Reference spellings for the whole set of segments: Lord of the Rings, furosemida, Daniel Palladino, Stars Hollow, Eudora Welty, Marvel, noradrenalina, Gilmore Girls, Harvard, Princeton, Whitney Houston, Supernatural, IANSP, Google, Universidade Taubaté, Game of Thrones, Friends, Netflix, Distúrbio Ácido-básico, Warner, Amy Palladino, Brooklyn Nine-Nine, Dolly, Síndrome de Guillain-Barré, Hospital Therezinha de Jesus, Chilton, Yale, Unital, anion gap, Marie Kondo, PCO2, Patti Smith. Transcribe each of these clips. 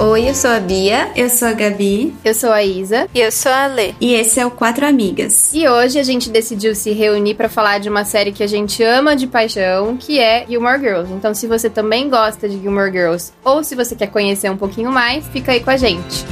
Oi, eu sou a Bia. Eu sou a Gabi. Eu sou a Isa. E eu sou a Lê. E esse é o Quatro Amigas. E hoje a gente decidiu se reunir pra falar de uma série que a gente ama de paixão, que é Gilmore Girls. Então, se você também gosta de Gilmore Girls, ou se você quer conhecer um pouquinho mais, fica aí com a gente.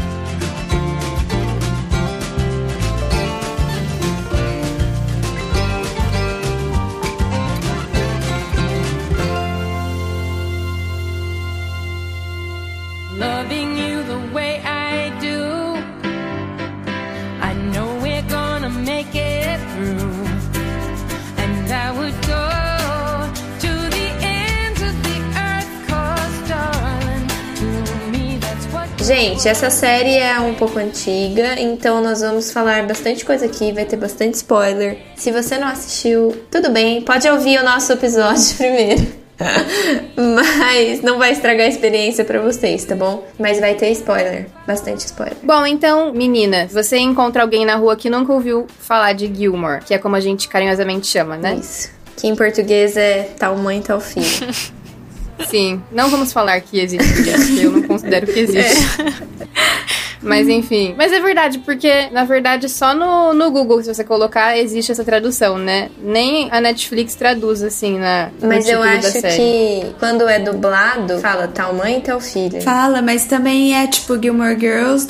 Gente, essa série é um pouco antiga, então nós vamos falar bastante coisa aqui, vai ter bastante spoiler. Se você não assistiu, tudo bem, pode ouvir o nosso episódio primeiro. Mas não vai estragar a experiência pra vocês, tá bom? Mas vai ter spoiler, bastante spoiler. Bom, então, menina, você encontra alguém na rua que nunca ouviu falar de Gilmore, que é como a gente carinhosamente chama, né? Isso, que em português é tal mãe, tal filho. Sim, não vamos falar que existe, porque eu não considero que existe. Mas enfim, mas é verdade, porque na verdade só no Google, se você colocar, existe essa tradução, né? Nem a Netflix traduz assim na Mas eu acho que quando é dublado, fala tal mãe e tal filha. Fala, mas também é tipo Gilmore Girls, :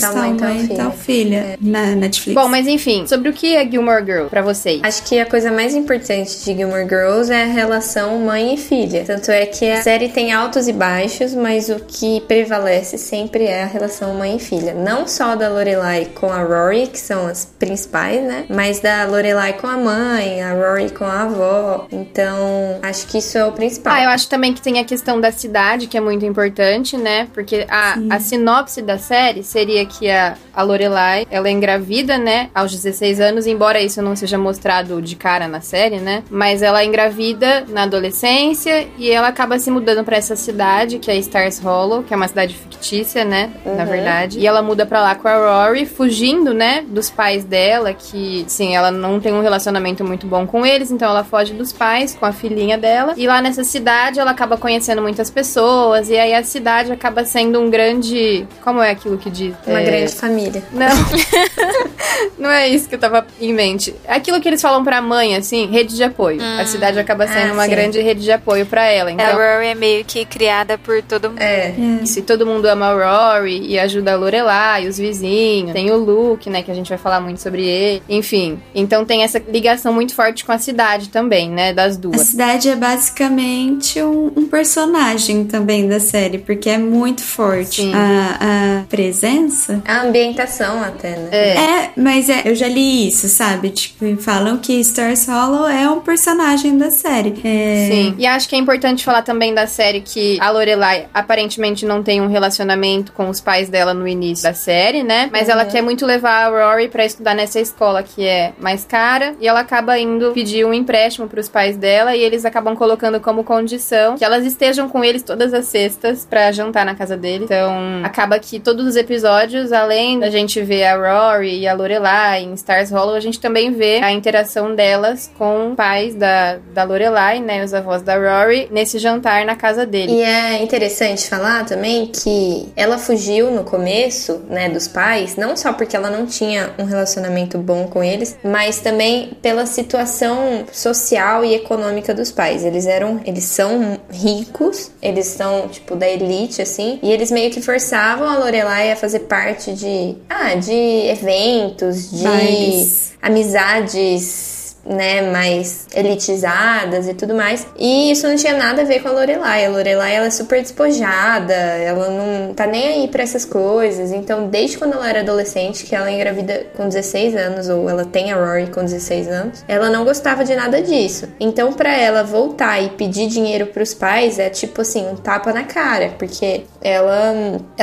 tal mãe e tal filha na Netflix. Bom, mas enfim, sobre o que é Gilmore Girl pra vocês? Acho que a coisa mais importante de Gilmore Girls é a relação mãe e filha. Tanto é que a série tem altos e baixos, mas o que prevalece sempre é a relação mãe e filha, não só da Lorelai com a Rory, que são as principais, né? Mas da Lorelai com a mãe, a Rory com a avó. Então, acho que isso é o principal. Ah, eu acho também que tem a questão da cidade, que é muito importante, né? Porque a sinopse da série seria que a Lorelai, ela é engravida, né? Aos 16 anos, embora isso não seja mostrado de cara na série, né? Mas ela é engravida na adolescência e ela acaba se mudando pra essa cidade, que é Stars Hollow, que é uma cidade fictícia, né? Uhum. Na verdade. E ela muda pra lá com a Rory, fugindo, né, dos pais dela, que, sim, ela não tem um relacionamento muito bom com eles, então ela foge dos pais com a filhinha dela. E lá nessa cidade, ela acaba conhecendo muitas pessoas, e aí a cidade acaba sendo um grande... Como é aquilo que diz? Uma grande família. Não, não é isso que eu tava em mente. Aquilo que eles falam pra mãe, assim, rede de apoio. A cidade acaba sendo uma grande rede de apoio pra ela. Então... A Rory é meio que criada por todo mundo. É. Se todo mundo ama a Rory e ajuda a Lorelai, os vizinhos, tem o Luke, né, que a gente vai falar muito sobre ele, enfim. Então tem essa ligação muito forte com a cidade também, né, das duas. A cidade é basicamente um personagem também da série, porque é muito forte a presença. A ambientação até, né? Mas eu já li isso, sabe? Tipo, falam que Stars Hollow é um personagem da série. Sim, e acho que é importante falar também da série que a Lorelai aparentemente não tem um relacionamento com os pais dela no início da série, né? Mas ela quer muito levar a Rory pra estudar nessa escola que é mais cara, e ela acaba indo pedir um empréstimo pros pais dela e eles acabam colocando como condição que elas estejam com eles todas as sextas pra jantar na casa dele. Então, acaba que todos os episódios, além da gente ver a Rory e a Lorelai em Stars Hollow, a gente também vê a interação delas com os pais da Lorelai, né? Os avós da Rory, nesse jantar na casa dele. E é interessante falar também que ela fugiu no começo, né, dos pais, não só porque ela não tinha um relacionamento bom com eles, mas também pela situação social e econômica dos pais. Eles são ricos, eles são, tipo, da elite, assim, e eles meio que forçavam a Lorelai a fazer parte de eventos, de amizades, né, mais elitizadas e tudo mais, e isso não tinha nada a ver com a Lorelai. A Lorelai, ela é super despojada, ela não tá nem aí pra essas coisas, então desde quando ela era adolescente, que ela engravida com 16 anos, ou ela tem a Rory com 16 anos, ela não gostava de nada disso, então pra ela voltar e pedir dinheiro pros pais é tipo assim, um tapa na cara, porque ela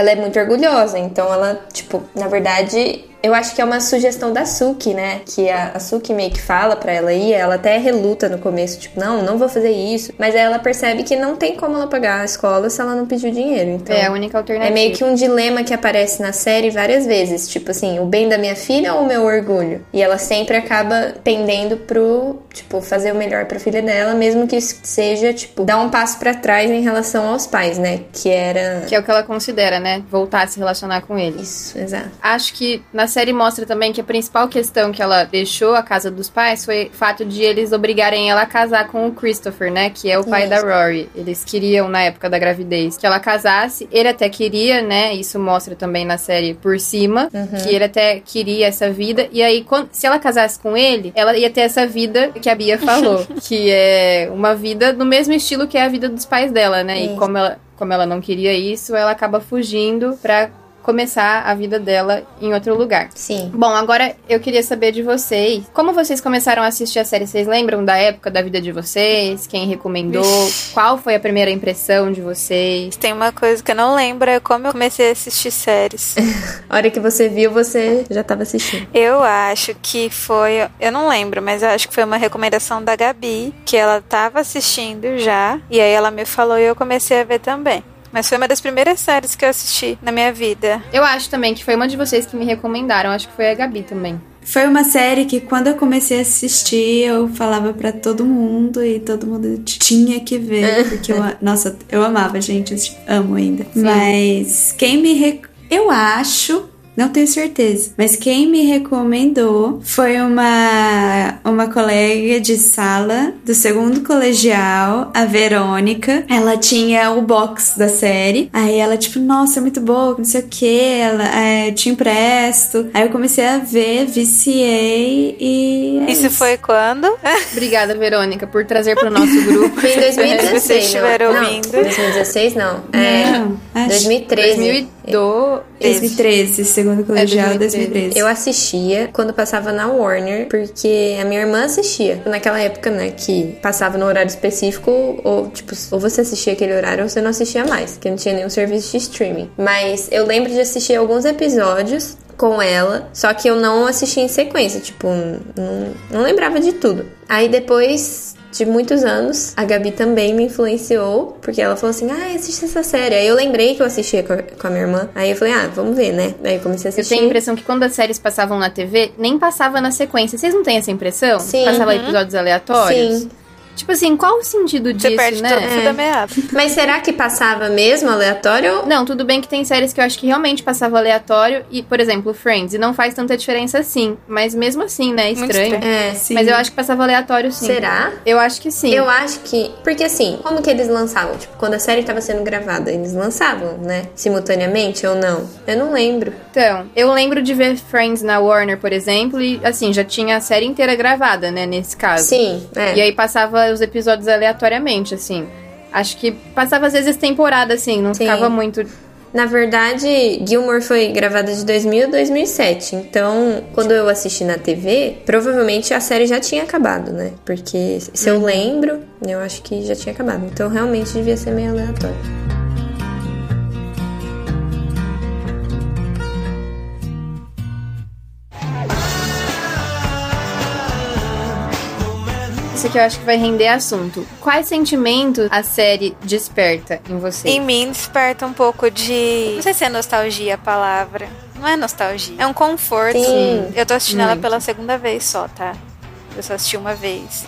é muito orgulhosa, então ela, tipo, na verdade... Eu acho que é uma sugestão da Suki, né? Que a Suki meio que fala pra ela ir. Ela até reluta no começo, tipo, não vou fazer isso. Mas aí ela percebe que não tem como ela pagar a escola se ela não pediu dinheiro. Então, é a única alternativa. É meio que um dilema que aparece na série várias vezes. Tipo assim, o bem da minha filha ou o meu orgulho? E ela sempre acaba pendendo pro tipo, fazer o melhor pra filha dela, mesmo que isso seja, tipo, dar um passo pra trás em relação aos pais, né? Que era... que é o que ela considera, né? Voltar a se relacionar com eles. Isso, exato. Acho que na série mostra também que a principal questão que ela deixou a casa dos pais foi o fato de eles obrigarem ela a casar com o Christopher, né? Que é o pai da Rory. Eles queriam, na época da gravidez, que ela casasse. Ele até queria, né? Isso mostra também na série por cima, que ele até queria essa vida. E aí, quando, se ela casasse com ele, ela ia ter essa vida que a Bia falou, que é uma vida no mesmo estilo que é a vida dos pais dela, né? Isso. E como ela não queria isso, ela acaba fugindo pra começar a vida dela em outro lugar. Sim. Bom, agora eu queria saber de vocês, como vocês começaram a assistir a série? Vocês lembram da época da vida de vocês? Quem recomendou? Qual foi a primeira impressão de vocês? Tem uma coisa que eu não lembro, é como eu comecei a assistir séries. A hora que você viu, você já estava assistindo. Eu acho que foi... eu não lembro, mas eu acho que foi uma recomendação da Gabi, que ela estava assistindo já, e aí ela me falou e eu comecei a ver também. Mas foi uma das primeiras séries que eu assisti na minha vida. Eu acho também que foi uma de vocês que me recomendaram. Acho que foi a Gabi também. Foi uma série que quando eu comecei a assistir, eu falava pra todo mundo e todo mundo tinha que ver. Porque eu... nossa, eu amava, gente. Eu amo ainda. Sim. Mas quem me... eu acho... não tenho certeza, mas quem me recomendou foi uma colega de sala do segundo colegial, a Verônica. Ela tinha o box da série, aí ela tipo, nossa, é muito boa, não sei o que, eu te empresto. Aí eu comecei a ver, viciei e... isso foi quando? Obrigada, Verônica, por trazer pro nosso grupo. Foi em 2016, vocês estiveram ouvindo. 2016 não, é 2013. 2013, segundo colegial, 2013. Eu assistia quando passava na Warner, porque a minha irmã assistia. Naquela época, né, que passava no horário específico, ou tipo, ou você assistia aquele horário ou você não assistia mais, porque não tinha nenhum serviço de streaming. Mas eu lembro de assistir alguns episódios com ela, só que eu não assistia em sequência, tipo, não lembrava de tudo. Aí depois... de muitos anos, a Gabi também me influenciou, porque ela falou assim, assiste essa série. Aí eu lembrei que eu assistia com a minha irmã, aí eu falei, vamos ver, né? Aí eu comecei a assistir. Eu tenho a impressão que quando as séries passavam na TV, nem passava na sequência. Vocês não têm essa impressão? Sim. Passava episódios aleatórios? Sim. Tipo assim, qual o sentido disso, né? Você perde todo o fio da meada. Mas será que passava mesmo aleatório? Não, tudo bem que tem séries que eu acho que realmente passava aleatório. E, por exemplo, Friends. E não faz tanta diferença assim. Mas mesmo assim, né? Estranho. Muito estranho. Sim. Mas eu acho que passava aleatório, sim. Será? Eu acho que sim. Eu acho que... porque assim, como que eles lançavam? Tipo, quando a série tava sendo gravada, eles lançavam, né? Simultaneamente ou não? Eu não lembro. Então, eu lembro de ver Friends na Warner, por exemplo. E, assim, já tinha a série inteira gravada, né? Nesse caso. Sim, E aí passava os episódios aleatoriamente, assim. Acho que passava às vezes temporada, assim, não ficava muito... Na verdade, Gilmore foi gravada de 2000 a 2007, então quando eu assisti na TV, provavelmente a série já tinha acabado, né? Porque se eu lembro, eu acho que já tinha acabado, então realmente devia ser meio aleatório. Isso que eu acho que vai render assunto. Quais sentimentos a série desperta em você? Em mim desperta um pouco de... não sei se é nostalgia a palavra. Não é nostalgia. É um conforto. Sim. Eu tô assistindo ela pela segunda vez só, tá? Eu só assisti uma vez.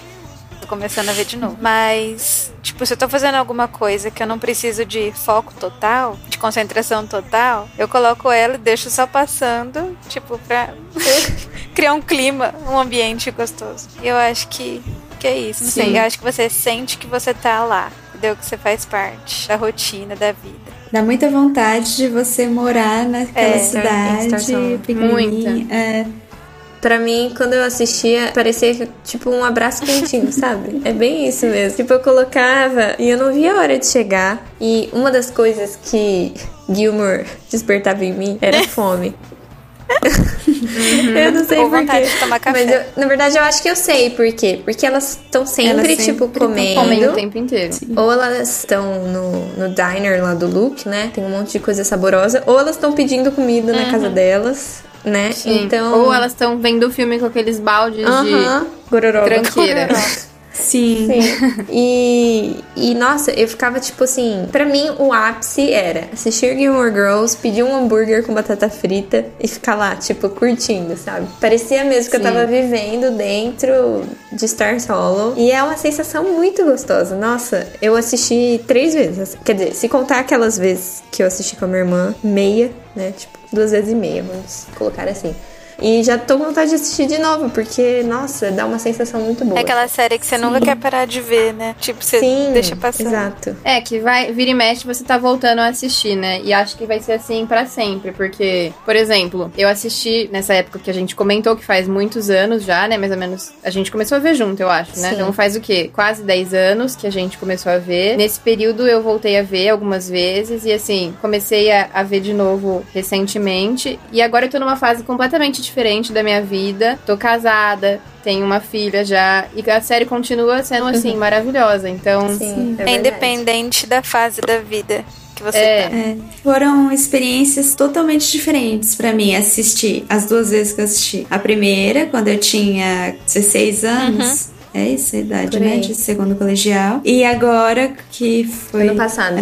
Tô começando a ver de novo. Mas, tipo, se eu tô fazendo alguma coisa que eu não preciso de foco total, de concentração total, eu coloco ela e deixo só passando, tipo, pra criar um clima, um ambiente gostoso. Eu acho que é isso, não sei, eu acho que você sente que você tá lá, entendeu? Que você faz parte da rotina, da vida. Dá muita vontade de você morar naquela cidade pequenininha. Pra mim, quando eu assistia, parecia tipo um abraço quentinho, sabe? É bem isso mesmo. Tipo, eu colocava e eu não via a hora de chegar. E uma das coisas que Gilmore despertava em mim era fome. Eu não sei por quê. Vontade de tomar café. Mas eu, na verdade, eu acho que eu sei por quê. Porque elas estão sempre, tipo, comendo o tempo inteiro. Sim. Ou elas estão no diner lá do Luke, né? Tem um monte de coisa saborosa. Ou elas estão pedindo comida na casa delas, né? Então... ou elas estão vendo o filme com aqueles baldes de gororoba. Tranqueira. Sim. E nossa, eu ficava tipo assim, pra mim o ápice era assistir Gilmore Girls, pedir um hambúrguer com batata frita e ficar lá, tipo, curtindo, sabe? Parecia mesmo que eu tava vivendo dentro de Stars Hollow, e é uma sensação muito gostosa. Nossa, eu assisti 3 vezes, quer dizer, se contar aquelas vezes que eu assisti com a minha irmã, meia, né? Tipo, 2 vezes e meia, vamos colocar assim. E já tô com vontade de assistir de novo, porque, nossa, dá uma sensação muito boa. É aquela série que você nunca quer parar de ver, né? Tipo, você deixa passar. Exato. É, que vai, vira e mexe, você tá voltando a assistir, né? E acho que vai ser assim pra sempre, porque, por exemplo, eu assisti nessa época que a gente comentou, que faz muitos anos já, né? Mais ou menos, a gente começou a ver junto, eu acho, né? Sim. Então faz o quê? Quase 10 anos que a gente começou a ver. Nesse período eu voltei a ver algumas vezes e, assim, comecei a ver de novo recentemente. E agora eu tô numa fase completamente diferente da minha vida, tô casada, tenho uma filha já, e a série continua sendo assim, maravilhosa. Então, sim, é independente da fase da vida que você tá. É. Foram experiências totalmente diferentes pra mim assistir, as 2 vezes que eu assisti. A primeira, quando eu tinha 16 anos, é isso, a idade, né? De segundo colegial. E agora, que foi... Ano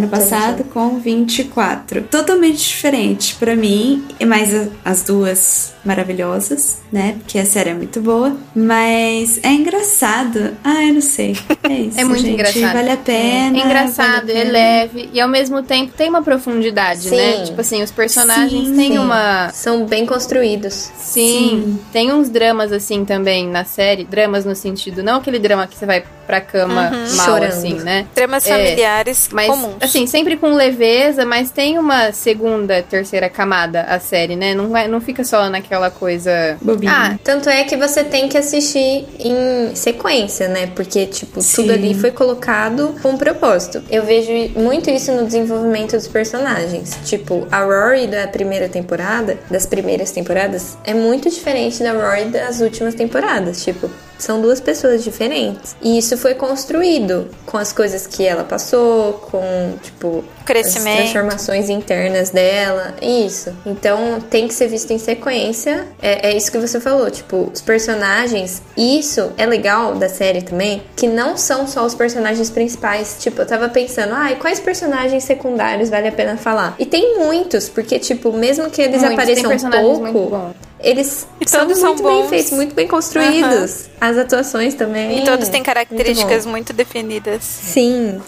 passado, com 24. Totalmente diferente pra mim. Mas as duas maravilhosas, né? Porque a série é muito boa. Mas é engraçado. Ah, eu não sei. É isso, é muito engraçado. Vale a pena. É engraçado, vale a pena. É leve. E ao mesmo tempo tem uma profundidade, né? Tipo assim, os personagens têm uma... São bem construídos. Sim. Tem uns dramas assim também na série. Dramas no sentido... Não aquele drama que você vai pra cama mal, chorando, assim, né? Dramas familiares mas, comuns. Assim, sempre com leveza, mas tem uma segunda, terceira camada a série, né? Não fica só naquela coisa... Bobinha. Ah, tanto é que você tem que assistir em sequência, né? Porque, tipo, tudo ali foi colocado com um propósito. Eu vejo muito isso no desenvolvimento dos personagens. Tipo, a Rory da primeira temporada, das primeiras temporadas, é muito diferente da Rory das últimas temporadas. Tipo, são 2 pessoas diferentes. E isso foi construído com as coisas que ela passou, com, tipo... Crescimento. As transformações internas dela. Isso. Então, tem que ser visto em sequência. É isso que você falou. Tipo, os personagens... Isso é legal da série também, que não são só os personagens principais. Tipo, eu tava pensando... Ai, quais personagens secundários vale a pena falar? E tem muitos, porque, tipo, mesmo que eles apareçam pouco... Eles são muito bem feitos, muito bem construídos. As atuações também. E todos têm características muito definidas. Sim,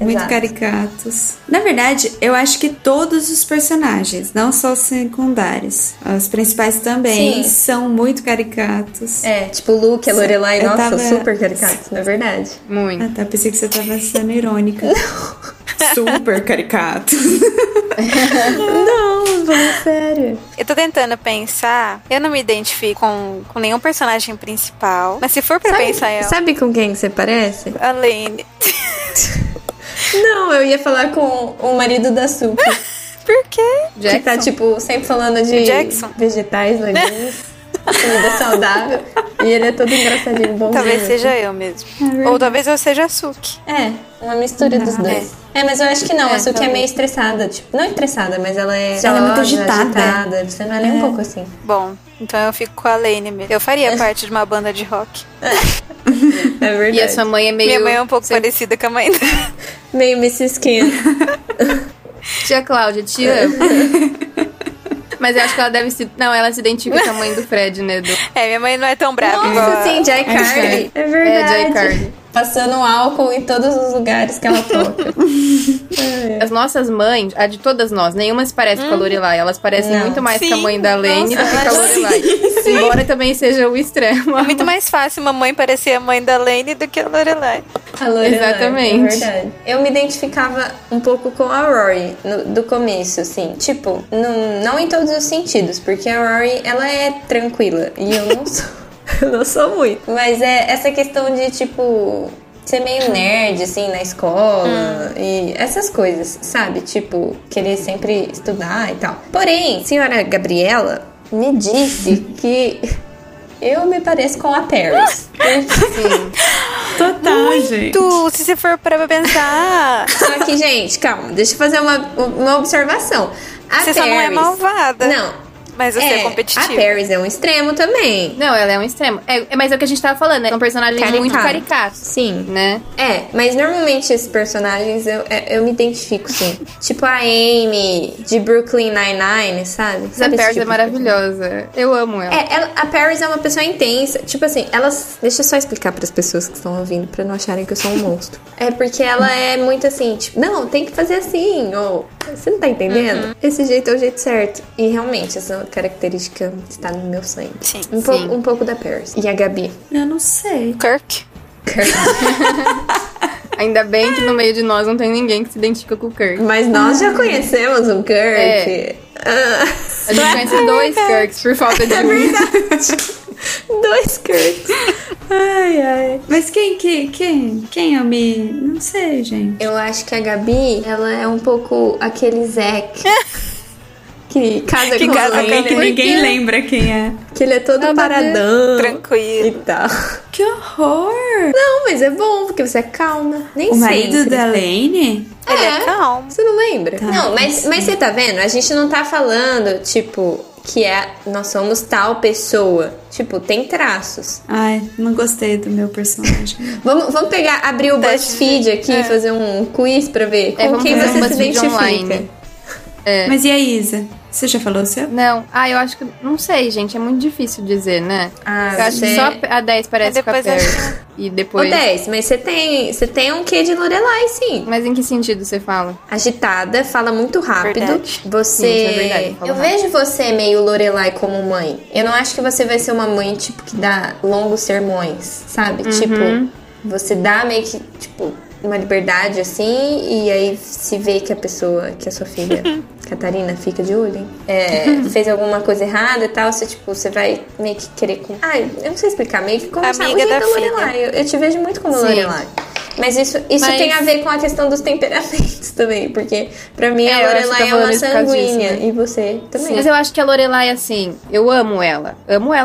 muito exato. Caricatos. Na verdade, eu acho que todos os personagens, não só os secundários, os principais também, são muito caricatos. É, tipo o Luke, a Lorelai, super caricatos, na verdade. Muito. Ah, tá, pensei que você tava sendo irônica. Super caricato. Não, vamos sério. Eu tô tentando pensar. Eu não me identifico com nenhum personagem principal. Mas se for pra pensar ela... Sabe com quem você parece? A Lane. Não, eu ia falar com o marido da Super. Por quê? Jackson. Que tá, tipo, sempre falando de Jackson. Vegetais, legumes. Comida saudável. E ele é todo engraçadinho, bonzinho. Talvez seja eu mesmo. Ou talvez eu seja a Suki. É, uma mistura dos dois. É, mas eu acho que não. A Suki é meio estressada. Tipo, não estressada, mas ela é... Ela é muito agitada. Você não é nem um pouco assim. Bom, então eu fico com a Lane mesmo. Eu faria parte de uma banda de rock. É verdade. E a sua mãe é meio... Minha mãe é um pouco parecida com a mãe dela. Meio Mrs. Kim. Tia Cláudia, te amo. Mas eu acho que ela deve se... Não, ela se identifica com a mãe do Fred, né, Edu? É, minha mãe não é tão brava. Nossa, sim, Jay Cardi. É verdade. É, Jay Cardi. Passando álcool em todos os lugares que ela toca. As nossas mães, a de todas nós, nenhuma se parece com a Lorelai. Elas parecem muito mais com a mãe da Lane do que com a Lorelai. Embora também seja o extremo. É muito mais fácil uma mãe parecer a mãe da Lane do que a Lorelai. Exatamente. É verdade. Eu me identificava um pouco com a Rory do começo, assim. Tipo, não em todos os sentidos, porque a Rory, ela é tranquila. E eu não sou. Eu não sou muito. Mas é essa questão de, tipo, ser meio nerd, assim, na escola. E essas coisas, sabe? Tipo, querer sempre estudar e tal. Porém, senhora Gabriela me disse que... Eu me pareço com a Paris. Sim. Total, muito, gente. Se você for para pensar. Só que, gente, calma. Deixa eu fazer uma observação. A Paris, você só não é malvada. Não. Mas você é competitiva. A Paris é um extremo também. Não, ela é um extremo. É, mas é o que a gente tava falando, né? São personagens muito caricatos. Sim. Né? É, mas normalmente esses personagens eu me identifico, sim. Tipo a Amy de Brooklyn Nine-Nine, sabe? A Paris tipo é maravilhosa. Eu amo ela. A Paris é uma pessoa intensa. Tipo assim, elas... Deixa eu só explicar pras pessoas que estão ouvindo, pra não acharem que eu sou um monstro. É porque ela é muito assim, tipo... Não, tem que fazer assim, ou... Você não tá entendendo? Uhum. Esse jeito é o jeito certo. E realmente, essa característica está no meu sangue. Sim, um pouco da Paris. E a Gabi? Eu não sei. Kirk. Ainda bem que no meio de nós não tem ninguém que se identifica com o Kirk. Mas nós já conhecemos o Kirk. É. A gente conhece dois Kirks, por falta de um. É verdade. Dois Kirks. Ai, ai. Mas quem eu me... Não sei, gente. Eu acho que a Gabi, ela é um pouco aquele Zack. Que casa que com alguém que ninguém lembra quem é. Que ele é todo paradão. Tranquilo. E tal. Que horror. Não, mas é bom, porque você é calma. O marido da Lane... Ele é calmo. Você não lembra? Tá, não, mas você tá vendo? A gente não tá falando, tipo... Que nós somos tal pessoa. Tipo, tem traços. Ai, não gostei do meu personagem. vamos pegar, abrir o BuzzFeed aqui e fazer um quiz pra ver com quem você se identifica. Online. É. Mas e a Isa? Você já falou o seu? Não. Ah, eu acho que... Não sei, gente. É muito difícil dizer, né? Ah, eu acho que só a 10 parece com a Paris. E depois... O 10, mas você tem um quê de Lorelai, sim. Mas em que sentido você fala? Agitada, fala muito rápido. Verdade. Você... Sim, é verdade, eu vejo você meio Lorelai como mãe. Eu não acho que você vai ser uma mãe, tipo, que dá longos sermões, sabe? Uhum. Tipo, você dá meio que, tipo... uma liberdade, assim, e aí se vê que a pessoa, que a sua filha Catarina, fica de olho, hein? Fez alguma coisa errada e tal, você, tipo, você vai meio que querer... eu não sei explicar, meio que como... Amiga da filha. Eu te vejo muito como Lorelai. Mas isso tem a ver com a questão dos temperamentos também, porque pra mim a Lorelai é uma sanguínea, e você também. Sim, mas eu acho que a Lorelai, assim, eu amo ela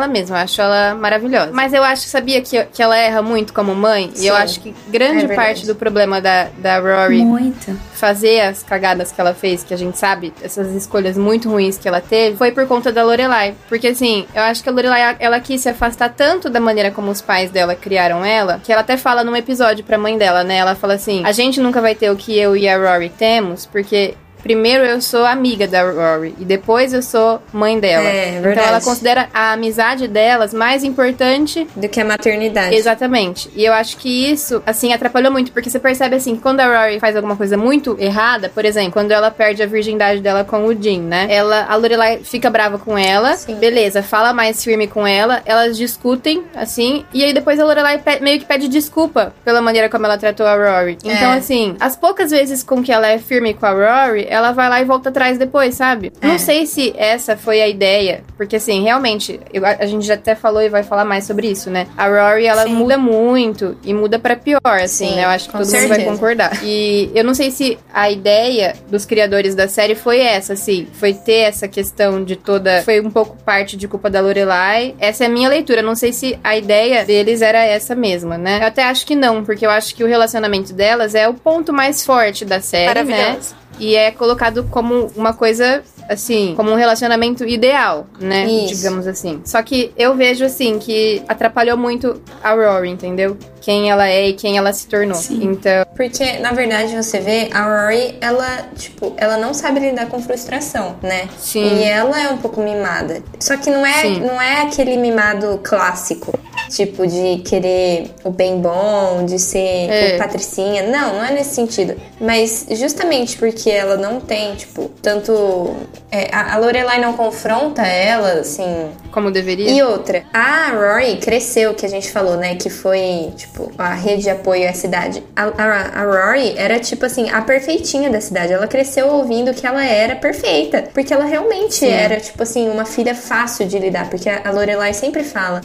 mesmo, eu acho ela maravilhosa. Mas eu acho, sabia que ela erra muito como mãe, sim, e eu acho que grande parte do problema da Rory fazer as cagadas que ela fez, que a gente sabe, essas escolhas muito ruins que ela teve, foi por conta da Lorelai. Porque assim, eu acho que a Lorelai, ela quis se afastar tanto da maneira como os pais dela criaram ela, que ela até fala num episódio pra mãe dela, né? Ela fala assim, a gente nunca vai ter o que eu e a Rory temos, porque primeiro eu sou amiga da Rory e depois eu sou mãe dela. Verdade. Então ela considera a amizade delas mais importante do que a maternidade. Exatamente. E eu acho que isso, assim, atrapalhou muito, porque você percebe, assim, quando a Rory faz alguma coisa muito errada, por exemplo, quando ela perde a virgindade dela com o Dean, né? A Lorelai fica brava com ela, sim, beleza, fala mais firme com ela, elas discutem, assim, e aí depois a Lorelai meio que pede desculpa pela maneira como ela tratou a Rory. Então, assim, as poucas vezes com que ela é firme com a Rory, ela vai lá e volta atrás depois, sabe? Não sei se essa foi a ideia, porque assim, realmente, a gente já até falou e vai falar mais sobre isso, né? A Rory, ela muda muito e muda pra pior, assim, né? Eu acho que todo mundo vai concordar. E eu não sei se a ideia dos criadores da série foi essa, assim, foi ter essa questão de toda... Foi um pouco parte de culpa da Lorelai. Essa é a minha leitura, eu não sei se a ideia deles era essa mesma, né? Eu até acho que não, porque eu acho que o relacionamento delas é o ponto mais forte da série, né? E é colocado como uma coisa, assim, como um relacionamento ideal, né? Isso. Digamos assim. Só que eu vejo, assim, que atrapalhou muito a Rory, entendeu? Quem ela é e quem ela se tornou. Sim. Então... Porque, na verdade, você vê, a Rory, ela, tipo, ela não sabe lidar com frustração, né? Sim. E ela é um pouco mimada. Só que não é aquele mimado clássico. Tipo, de querer o bem bom, de ser patricinha. Não, não é nesse sentido. Mas justamente porque ela não tem, tipo, tanto... a Lorelai não confronta ela, assim... Como deveria. E outra, a Rory cresceu, que a gente falou, né? Que foi, tipo, a rede de apoio à cidade. A Rory era, tipo assim, a perfeitinha da cidade. Ela cresceu ouvindo que ela era perfeita. Porque ela realmente era, tipo assim, uma filha fácil de lidar. Porque a Lorelai sempre fala...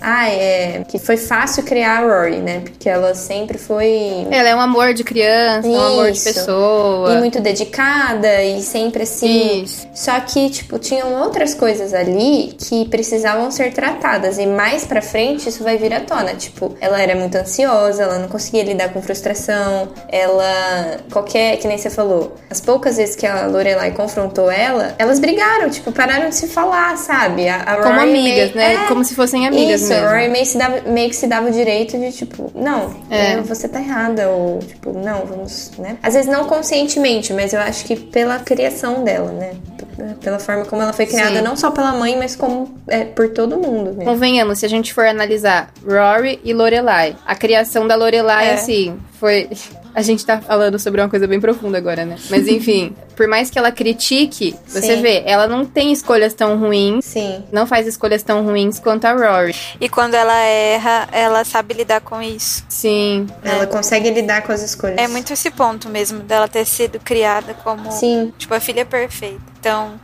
Que foi fácil criar a Rory, né? Porque ela sempre foi... Ela é um amor de criança, um amor de pessoa. E muito dedicada, e sempre assim... Isso. Só que, tipo, tinham outras coisas ali que precisavam precisavam ser tratadas. E mais pra frente isso vai vir à tona. Tipo, ela era muito ansiosa, ela não conseguia lidar com frustração, ela... qualquer... que nem você falou. As poucas vezes que a Lorelai confrontou ela, elas brigaram, tipo, pararam de se falar, sabe? A como Rory amigas, May, né? É, como se fossem amigas mesmo. Isso, a Rory May meio que se dava o direito de, tipo, não, você tá errada, ou, tipo, não, vamos, né? Às vezes não conscientemente, mas eu acho que pela criação dela, né? Pela forma como ela foi criada, Sim. não só pela mãe, mas como por todo mundo. Mesmo. Convenhamos, se a gente for analisar Rory e Lorelai, a criação da Lorelai, assim, foi... A gente tá falando sobre uma coisa bem profunda agora, né? Mas enfim, por mais que ela critique, você Sim. vê, ela não tem escolhas tão ruins. Sim. Não faz escolhas tão ruins quanto a Rory. E quando ela erra, ela sabe lidar com isso. Sim. Ela consegue lidar com as escolhas. É muito esse ponto mesmo, dela ter sido criada como, Sim. tipo, a filha perfeita. Então,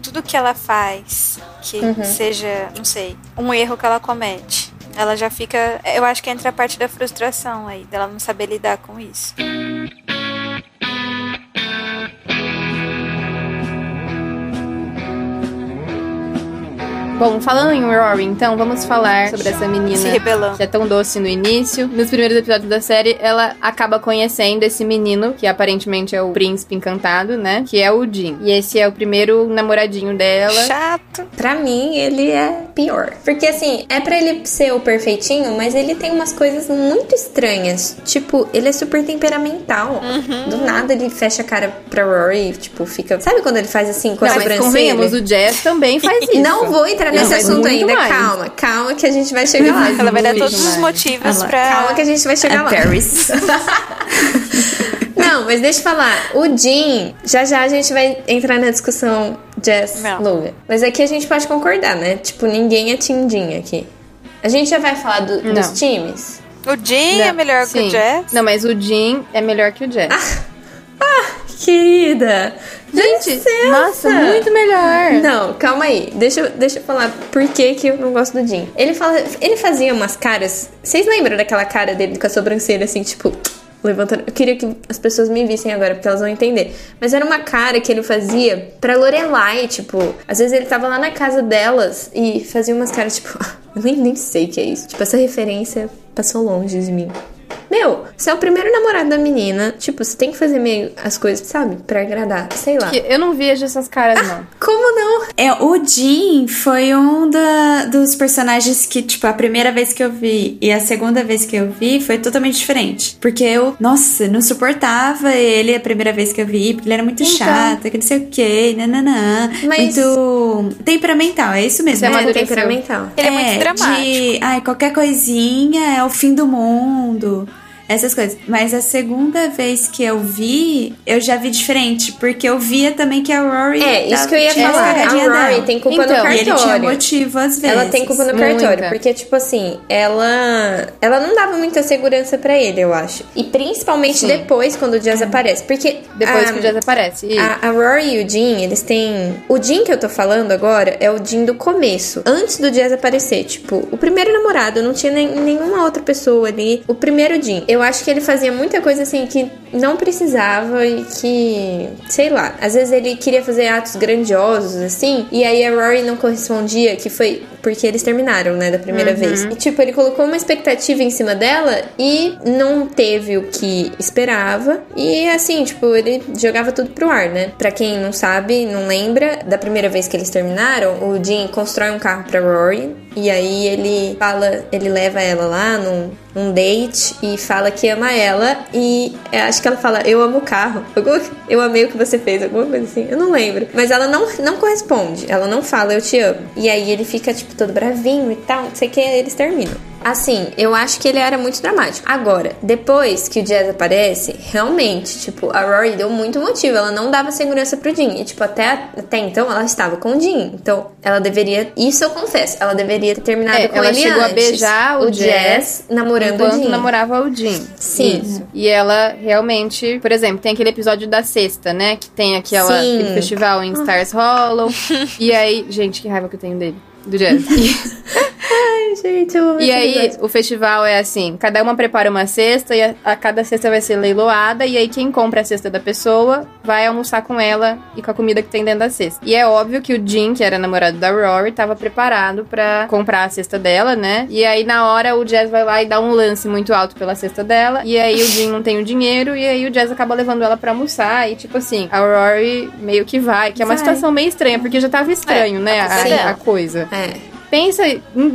tudo que ela faz, que seja, não sei, um erro que ela comete... Ela já fica... Eu acho que entra a parte da frustração aí, dela não saber lidar com isso. Bom, falando em Rory, então, vamos falar sobre essa menina se rebelando, que é tão doce no início. Nos primeiros episódios da série, ela acaba conhecendo esse menino, que aparentemente é o príncipe encantado, né? Que é o Jim. E esse é o primeiro namoradinho dela. Chato. Pra mim, ele é pior. Porque, assim, é pra ele ser o perfeitinho, mas ele tem umas coisas muito estranhas. Tipo, ele é super temperamental. Uhum. Do nada, ele fecha a cara pra Rory, tipo, fica... Sabe quando ele faz assim, com a sobrancelha? Não, mas convenhamos, o Jess também faz isso. Não vou entrar nesse assunto ainda, mais. Calma que a gente vai chegar lá. Ela vai dar todos os motivos pra... Calma que a gente vai chegar lá. Paris. Não, mas deixa eu falar, o Jim, já a gente vai entrar na discussão Jess Logan, mas aqui a gente pode concordar, né? Tipo, ninguém é Team Jim aqui. A gente já vai falar dos times. O Jim é melhor Sim. que o Jess? Não, mas o Jim é melhor que o Jess. Ah, querida... Gente, nossa, muito melhor. Não, calma aí. Deixa eu falar por que eu não gosto do Jim. Ele fazia umas caras... Vocês lembram daquela cara dele com a sobrancelha assim, tipo... Levantando... Eu queria que as pessoas me vissem agora, porque elas vão entender. Mas era uma cara que ele fazia pra Lorelai, tipo... Às vezes ele tava lá na casa delas e fazia umas caras, tipo... Eu nem sei o que é isso. Tipo, essa referência passou longe de mim. Meu, você é o primeiro namorado da menina. Tipo, você tem que fazer meio as coisas, sabe? Pra agradar, sei lá. Eu não vejo essas caras, não. Como não? O Jim foi um dos personagens que, tipo, a primeira vez que eu vi e a segunda vez que eu vi foi totalmente diferente. Porque eu, nossa, não suportava ele a primeira vez que eu vi, porque ele era muito chato, que não sei o quê, nananã. Mas... Muito temperamental, é isso mesmo. Ele é temperamental. Ele é muito dramático. Qualquer coisinha é o fim do mundo... Essas coisas. Mas a segunda vez que eu vi, eu já vi diferente. Porque eu via também que a Rory... isso que eu ia falar. A Rory tem culpa no cartório. E ele tinha motivo às vezes. Ela tem culpa no cartório. Porque, tipo assim, ela não dava muita segurança pra ele, eu acho. E principalmente Sim. depois, quando o Jazz aparece. Porque... Depois que o Jazz aparece. A Rory e o Jim, eles têm... O Jim que eu tô falando agora é o Jim do começo. Antes do Jazz aparecer. Tipo, o primeiro namorado não tinha nenhuma outra pessoa ali. O primeiro Jim... Eu acho que ele fazia muita coisa assim que não precisava e que... Sei lá. Às vezes ele queria fazer atos grandiosos, assim. E aí a Rory não correspondia, que foi porque eles terminaram, né? Da primeira vez. E tipo, ele colocou uma expectativa em cima dela e não teve o que esperava. E assim, tipo, ele jogava tudo pro ar, né? Pra quem não sabe, não lembra, da primeira vez que eles terminaram, o Jim constrói um carro pra Rory. E aí ele fala... Ele leva ela lá num date e fala que ama ela. E acho que ela fala, eu amo o carro. Eu amei o que você fez, alguma coisa assim. Eu não lembro. Mas ela não corresponde. Ela não fala, eu te amo. E aí ele fica, tipo, todo bravinho e tal. Não sei o que, eles terminam. Assim, eu acho que ele era muito dramático. Agora, depois que o Jazz aparece, realmente, tipo, a Rory deu muito motivo. Ela não dava segurança pro Jim. E, tipo, até então, ela estava com o Jim. Então, ela deveria... Isso eu confesso. Ela deveria ter terminado com ele antes. Ela chegou a beijar o Jazz namorando o Jim. Enquanto namorava o Jim. Sim. Isso. E ela realmente... Por exemplo, tem aquele episódio da sexta, né? Que tem aquele festival em Stars Hollow. E aí... Gente, que raiva que eu tenho dele. Do Jazz. Ai, gente, eu amo essa verdade. O festival é assim, cada uma prepara uma cesta e a cada cesta vai ser leiloada e aí quem compra a cesta da pessoa vai almoçar com ela e com a comida que tem dentro da cesta. E é óbvio que o Jim, que era namorado da Rory, tava preparado pra comprar a cesta dela, né? E aí na hora o Jazz vai lá e dá um lance muito alto pela cesta dela e aí o Jim não tem o dinheiro e aí o Jazz acaba levando ela pra almoçar e tipo assim, a Rory meio que vai, que é uma situação meio estranha, porque já tava estranho, né? A coisa. É. Pensa,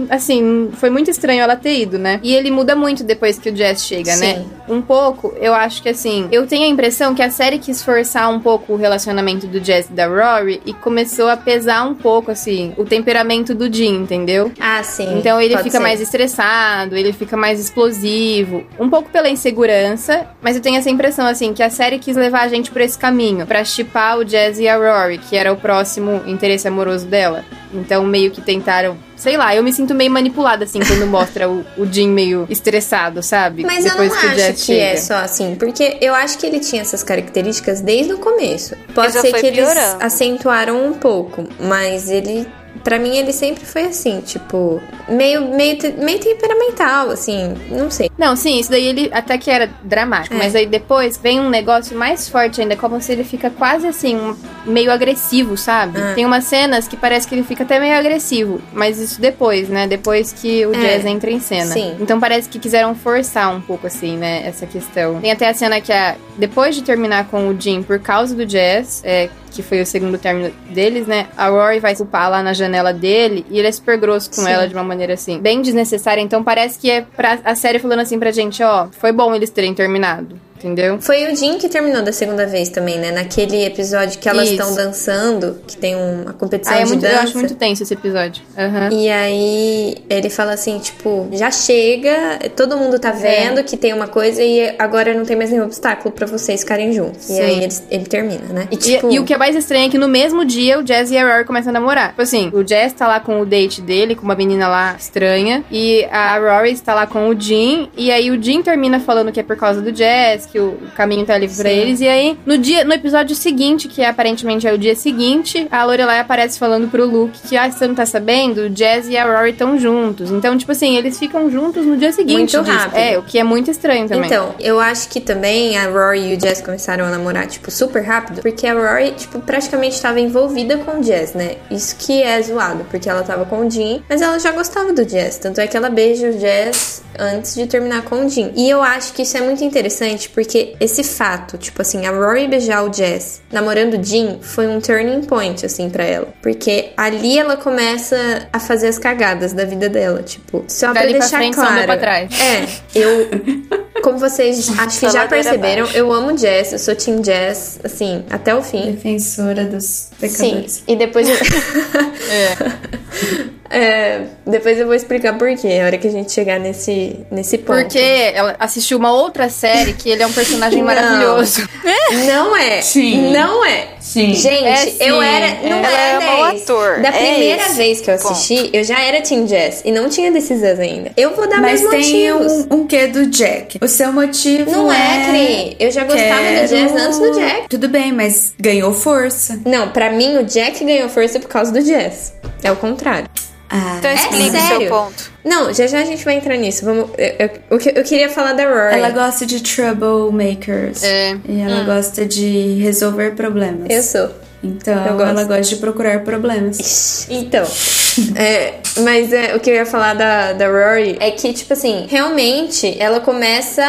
assim, foi muito estranho ela ter ido, né? E ele muda muito depois que o Jazz chega, sim, né? Um pouco, eu acho que assim, eu tenho a impressão que a série quis forçar um pouco o relacionamento do Jazz e da Rory e começou a pesar um pouco, assim, o temperamento do Jim, entendeu? Ah, sim. Então ele fica mais estressado, ele fica mais explosivo, um pouco pela insegurança, mas eu tenho essa impressão, assim, que a série quis levar a gente por esse caminho, pra shippar o Jazz e a Rory, que era o próximo interesse amoroso dela. Então meio que tentaram... Sei lá, eu me sinto meio manipulada, assim, quando mostra o Jim meio estressado, sabe? Mas depois eu não acho que é só assim, porque eu acho que ele tinha essas características desde o começo. Pode ser que eles acentuaram um pouco, mas ele... Pra mim, ele sempre foi assim, tipo... Meio temperamental, assim, não sei. Não, sim, isso daí ele até que era dramático. É. Mas aí depois vem um negócio mais forte ainda, como se ele fica quase assim, meio agressivo, sabe? Ah. Tem umas cenas que parece que ele fica até meio agressivo. Mas isso depois, né? Depois que o Jazz entra em cena. Sim. Então parece que quiseram forçar um pouco, assim, né? Essa questão. Tem até a cena que depois de terminar com o Jim por causa do Jazz... que foi o segundo término deles, né? A Rory vai culpar lá na janela dele e ele é super grosso com ela de uma maneira assim bem desnecessária, então parece que é a série falando assim pra gente, foi bom eles terem terminado, entendeu? Foi o Jim que terminou da segunda vez também, né? Naquele episódio que elas estão dançando, que tem uma competição de dança. Eu acho muito tenso esse episódio. Uhum. E aí ele fala assim, tipo, já chega, todo mundo tá vendo que tem uma coisa e agora não tem mais nenhum obstáculo pra vocês ficarem juntos. Sim. E aí ele termina, né? E o que é mais estranho é que no mesmo dia o Jazz e a Rory começam a namorar. Tipo assim, o Jazz tá lá com o date dele, com uma menina lá estranha, e a Rory tá lá com o Jim, e aí o Jim termina falando que é por causa do Jazz, que o caminho tá livre pra eles, e aí no episódio seguinte, que aparentemente é o dia seguinte, a Lorelai aparece falando pro Luke que, você não tá sabendo, o Jazz e a Rory estão juntos, então tipo assim, eles ficam juntos no dia seguinte. Muito rápido. O que é muito estranho também. Então, eu acho que também a Rory e o Jazz começaram a namorar, tipo, super rápido, porque a Rory, tipo, praticamente tava envolvida com o Jazz, né? Isso que é zoado, porque ela tava com o Jim, mas ela já gostava do Jazz, tanto é que ela beija o Jazz antes de terminar com o Jim. E eu acho que isso é muito interessante, porque esse fato, tipo assim, a Rory beijar o Jazz namorando o Jim foi um turning point, assim, pra ela. Porque ali ela começa a fazer as cagadas da vida dela, tipo, só pra deixar claro. Pra trás. Como vocês acho que já perceberam, eu amo Jazz, eu sou team Jazz, assim, até o fim. Defensora dos pecadores. Sim, e depois eu... depois eu vou explicar por quê, a hora que a gente chegar nesse ponto. Porque ela assistiu uma outra série que ele é um personagem maravilhoso. Não é. Sim. Não é. Sim. Gente, eu era... Não era um ator. Da primeira vez que eu assisti, eu já era team Jazz e não tinha decisões ainda. Eu vou dar mais motivos. Mas tem um quê do Jack. O seu motivo não é, Cri. Eu já gostava do Jazz antes do Jack. Tudo bem, mas ganhou força. Não, pra mim o Jack ganhou força por causa do Jazz. É o contrário. Então explica o seu ponto. Não, já a gente vai entrar nisso. Vamos, eu queria falar da Rory. Ela gosta de troublemakers. E ela gosta de resolver problemas. Eu sou. Então, ela gosta de procurar problemas. Então, o que eu ia falar da Rory é que, tipo assim, realmente ela começa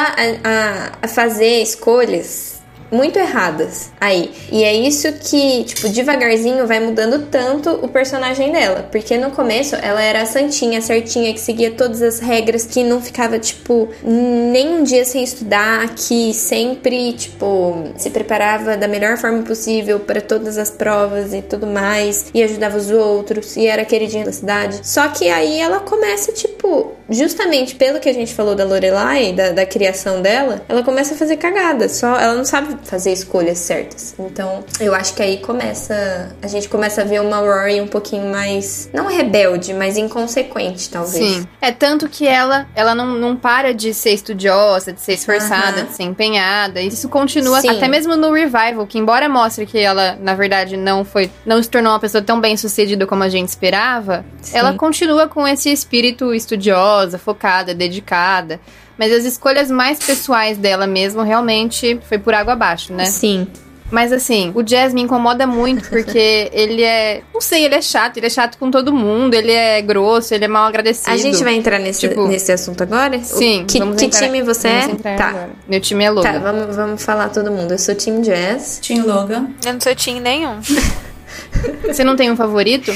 a fazer escolhas muito erradas aí. E é isso que, tipo, devagarzinho vai mudando tanto o personagem dela. Porque no começo ela era a santinha, certinha, que seguia todas as regras, que não ficava, tipo, nem um dia sem estudar, que sempre, tipo, se preparava da melhor forma possível para todas as provas e tudo mais, e ajudava os outros, e era queridinha da cidade. Só que aí ela começa, tipo, justamente pelo que a gente falou da Lorelai, da criação dela, ela começa a fazer cagada, só ela não sabe fazer escolhas certas. Então, eu acho que aí a gente começa a ver uma Rory um pouquinho mais, não rebelde, mas inconsequente, talvez. Sim. É tanto que ela não para de ser estudiosa, de ser esforçada, de ser empenhada. Isso continua, sim, até mesmo no Revival, que embora mostre que ela, na verdade, não se tornou uma pessoa tão bem sucedida como a gente esperava, sim, ela continua com esse espírito estudiosa, focada, dedicada. Mas as escolhas mais pessoais dela mesmo realmente foi por água abaixo, né? Sim. Mas assim, o Jazz me incomoda muito porque ele é... Não sei, ele é chato com todo mundo, ele é grosso, ele é mal agradecido. A gente vai entrar nesse assunto agora? Sim. Que time você é? Tá. Agora. Meu time é Logan. Tá, vamos falar todo mundo. Eu sou time Jazz. Time Logan. Eu não sou time nenhum. Você não tem um favorito?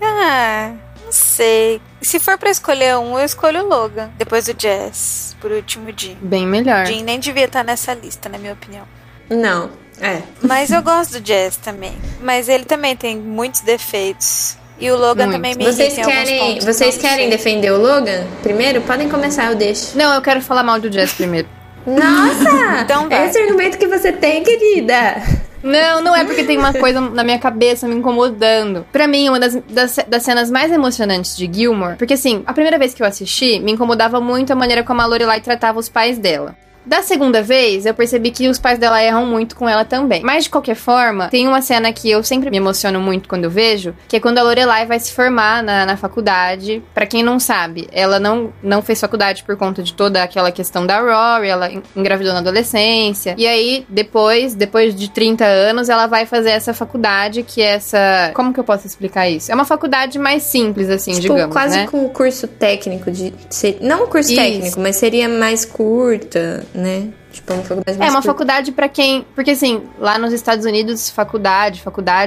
Não sei. Se for pra escolher um, eu escolho o Logan. Depois o Jazz, por último o Jim. Bem melhor. Jim nem devia estar nessa lista, na minha opinião. Não. É. Mas eu gosto do Jazz também. Mas ele também tem muitos defeitos. E o Logan também me irrita em alguns pontos. Vocês querem defender o Logan primeiro? Podem começar, eu deixo. Não, eu quero falar mal do Jazz primeiro. Nossa! Então vai. Esse é o argumento que você tem, querida. Não é porque tem uma coisa na minha cabeça me incomodando. Pra mim, uma das cenas mais emocionantes de Gilmore... Porque assim, a primeira vez que eu assisti, me incomodava muito a maneira como a Lorelai tratava os pais dela. Da segunda vez, eu percebi que os pais dela erram muito com ela também. Mas, de qualquer forma, tem uma cena que eu sempre me emociono muito quando eu vejo, que é quando a Lorelai vai se formar na faculdade. Pra quem não sabe, ela não fez faculdade por conta de toda aquela questão da Rory, ela engravidou na adolescência. E aí, depois de 30 anos, ela vai fazer essa faculdade, que é essa... Como que eu posso explicar isso? É uma faculdade mais simples, assim, tipo, digamos, quase, né? Quase com o curso técnico de... Não um curso isso. técnico, mas seria mais curta... Né? Tipo, uma faculdade mais... É, uma faculdade pra quem... Porque, assim, lá nos Estados Unidos, faculdade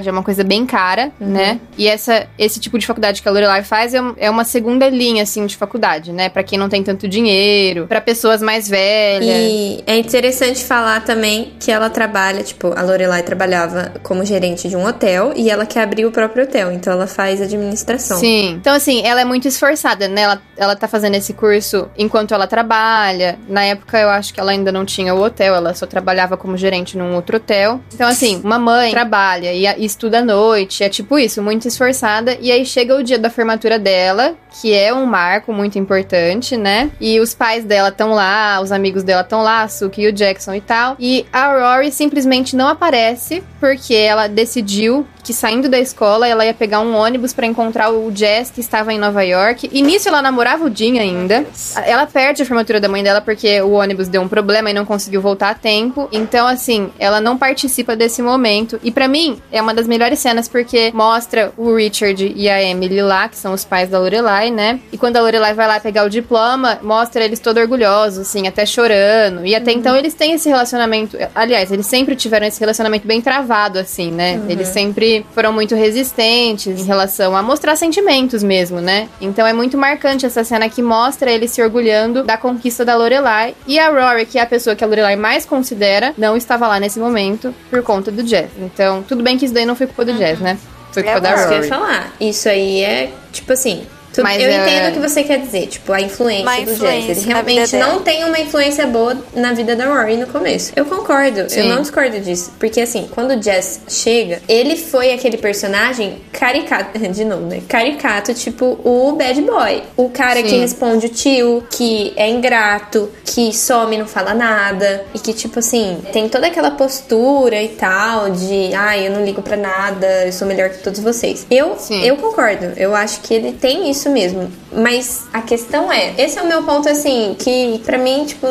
é uma coisa bem cara, né? E esse tipo de faculdade que a Lorelai faz é uma segunda linha, assim, de faculdade, né? Pra quem não tem tanto dinheiro, pra pessoas mais velhas. E é interessante falar também que ela trabalha, tipo, a Lorelai trabalhava como gerente de um hotel e ela quer abrir o próprio hotel, então ela faz administração. Sim. Então, assim, ela é muito esforçada, né? Ela tá fazendo esse curso enquanto ela trabalha. Na época, eu acho que ela ainda não tinha o hotel, ela só trabalhava como gerente num outro hotel. Então, assim, uma mãe trabalha e estuda à noite, é tipo isso, muito esforçada. E aí chega o dia da formatura dela, que é um marco muito importante, né? E os pais dela estão lá, os amigos dela estão lá, a Suki e o Jackson e tal. E a Rory simplesmente não aparece, porque ela decidiu que saindo da escola, ela ia pegar um ônibus pra encontrar o Jess, que estava em Nova York. E nisso ela namorava o Jim ainda. Ela perde a formatura da mãe dela, porque o ônibus deu um problema e não conseguiu voltar a tempo. Então, assim, ela não participa desse momento. E pra mim, é uma das melhores cenas porque mostra o Richard e a Emily lá, que são os pais da Lorelai, né? E quando a Lorelai vai lá pegar o diploma, mostra eles todo orgulhosos, assim, até chorando. E até então eles têm esse relacionamento... Aliás, eles sempre tiveram esse relacionamento bem travado, assim, né? Eles sempre foram muito resistentes em relação a mostrar sentimentos mesmo, né? Então é muito marcante essa cena que mostra eles se orgulhando da conquista da Lorelai. E a Rory, que é a pessoa que a Lorelai mais considera, não estava lá nesse momento por conta do Jazz. Então, tudo bem que isso daí não foi culpa do Jazz, né? Foi culpa da Rory. Eu ia falar. Isso aí é, tipo assim... Mas eu entendo o que você quer dizer, tipo, a influência do Jazz. Ele realmente não tem uma influência boa na vida da Rory no começo. Eu concordo, sim, eu não discordo disso. Porque assim, quando o Jazz chega, ele foi aquele personagem caricato, de novo, né? Caricato, tipo o bad boy. O cara, sim, que responde o tio, que é ingrato, que some, não fala nada. E que, tipo assim, tem toda aquela postura e tal de, eu não ligo pra nada, eu sou melhor que todos vocês. Eu concordo, eu acho que ele tem isso mesmo, mas a questão é, esse é o meu ponto, assim, que pra mim, tipo,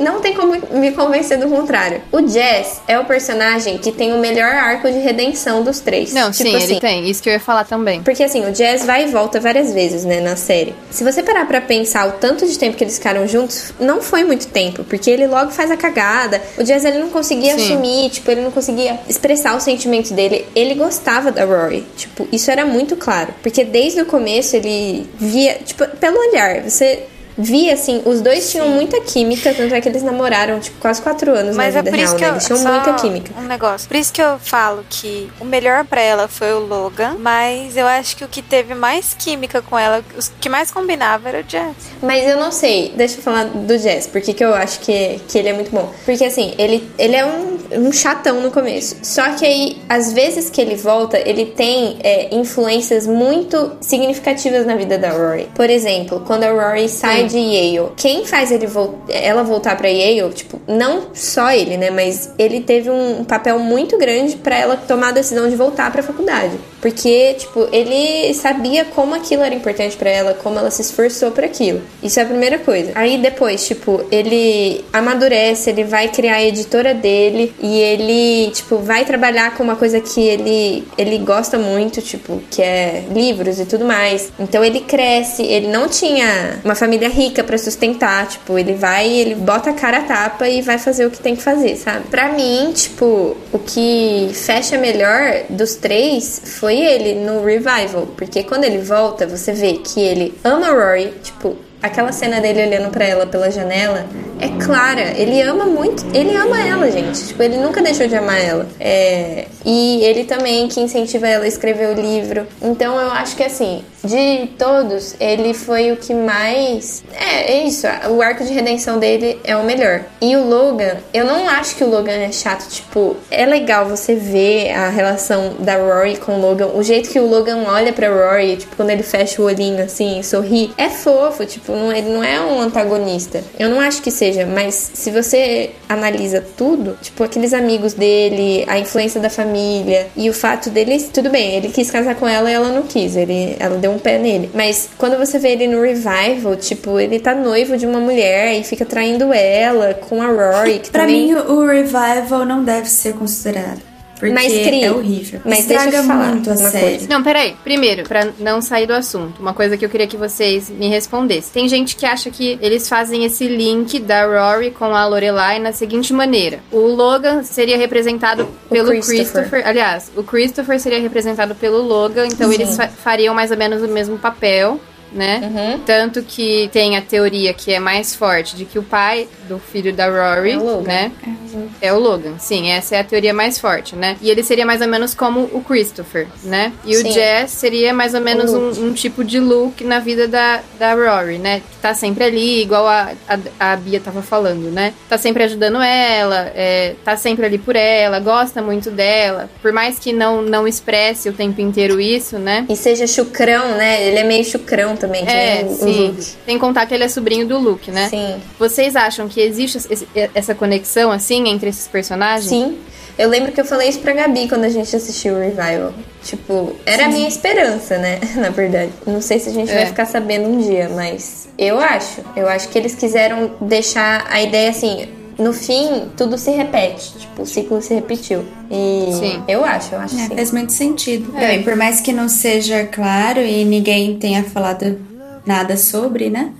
não tem como me convencer do contrário. O Jazz é o personagem que tem o melhor arco de redenção dos três. Não, tipo, sim, assim, ele tem, isso que eu ia falar também. Porque assim, o Jazz vai e volta várias vezes, né, na série. Se você parar pra pensar o tanto de tempo que eles ficaram juntos, não foi muito tempo, porque ele logo faz a cagada. O Jazz, ele não conseguia, sim, assumir, tipo, ele não conseguia expressar os sentimentos dele. Ele gostava da Rory, tipo, isso era muito claro, porque desde o começo ele via, tipo, pelo olhar, você vi, assim, os dois tinham muita química, tanto é que eles namoraram, tipo, quase 4 anos mas na vida real, né? Eles tinham muita química. Um negócio. Por isso que eu falo que o melhor pra ela foi o Logan, mas eu acho que o que teve mais química com ela, o que mais combinava era o Jess. Mas eu não sei, deixa eu falar do Jess, porque que eu acho que ele é muito bom. Porque, assim, ele é um chatão no começo. Só que aí, às vezes que ele volta, ele tem influências muito significativas na vida da Rory. Por exemplo, quando a Rory sai de Yale, quem faz ela voltar pra Yale, tipo, não só ele, né, mas ele teve um papel muito grande pra ela tomar a decisão de voltar pra faculdade. Porque, tipo, ele sabia como aquilo era importante pra ela, como ela se esforçou pra aquilo. Isso é a primeira coisa. Aí depois, tipo, ele amadurece, ele vai criar a editora dele e ele, tipo, vai trabalhar com uma coisa que ele gosta muito, tipo, que é livros e tudo mais. Então ele cresce, ele não tinha uma família rica pra sustentar, tipo, ele bota a cara a tapa e vai fazer o que tem que fazer, sabe? Pra mim, tipo, o que fecha melhor dos três foi ele no revival, porque quando ele volta, você vê que ele ama a Rory, tipo, aquela cena dele olhando pra ela pela janela é clara, ele ama muito, ele ama ela, gente, tipo, ele nunca deixou de amar ela, e ele também que incentiva ela a escrever o livro. Então eu acho que, assim, de todos, ele foi o que mais, isso, o arco de redenção dele é o melhor. E o Logan, eu não acho que o Logan é chato, tipo, é legal você ver a relação da Rory com o Logan, o jeito que o Logan olha pra Rory, tipo, quando ele fecha o olhinho assim e sorri, é fofo, tipo, ele não é um antagonista, eu não acho que seja. Mas se você analisa tudo, tipo, aqueles amigos dele, a influência da família e o fato dele, tudo bem, ele quis casar com ela e ela não quis, ela deu um pé nele, mas quando você vê ele no revival, tipo, ele tá noivo de uma mulher e fica traindo ela com a Rory, que pra também... mim o revival não deve ser considerado. Porque mas cria, é horrível. Mas estraga, deixa eu falar muito a série. Não, peraí. Primeiro, pra não sair do assunto, uma coisa que eu queria que vocês me respondessem. Tem gente que acha que eles fazem esse link da Rory com a Lorelai na seguinte maneira. O Logan seria representado pelo Christopher. Aliás, o Christopher seria representado pelo Logan, então eles fariam mais ou menos o mesmo papel, né? Uhum. Tanto que tem a teoria que é mais forte de que o pai do filho da Rory, né? É o Logan, sim, essa é a teoria mais forte, né? E ele seria mais ou menos como o Christopher, né? E o Jess seria mais ou menos um tipo de Luke na vida da Rory, né? Que tá sempre ali, igual a Bia tava falando, né? Tá sempre ajudando ela, tá sempre ali por ela, gosta muito dela, por mais que não expresse o tempo inteiro isso, né? E seja chucrão, né? Ele é meio chucrão também, que sim. Tem que contar que ele é sobrinho do Luke, né? Sim. Vocês acham que existe essa conexão, assim, entre esses personagens? Sim. Eu lembro que eu falei isso pra Gabi quando a gente assistiu o Revival. Tipo, era a minha esperança, né? Na verdade. Não sei se a gente vai ficar sabendo um dia, mas... Eu acho que eles quiseram deixar a ideia assim... No fim, tudo se repete. Tipo, o ciclo se repetiu. E eu acho sim. Faz muito sentido. É. Por mais que não seja claro e ninguém tenha falado... nada sobre, né?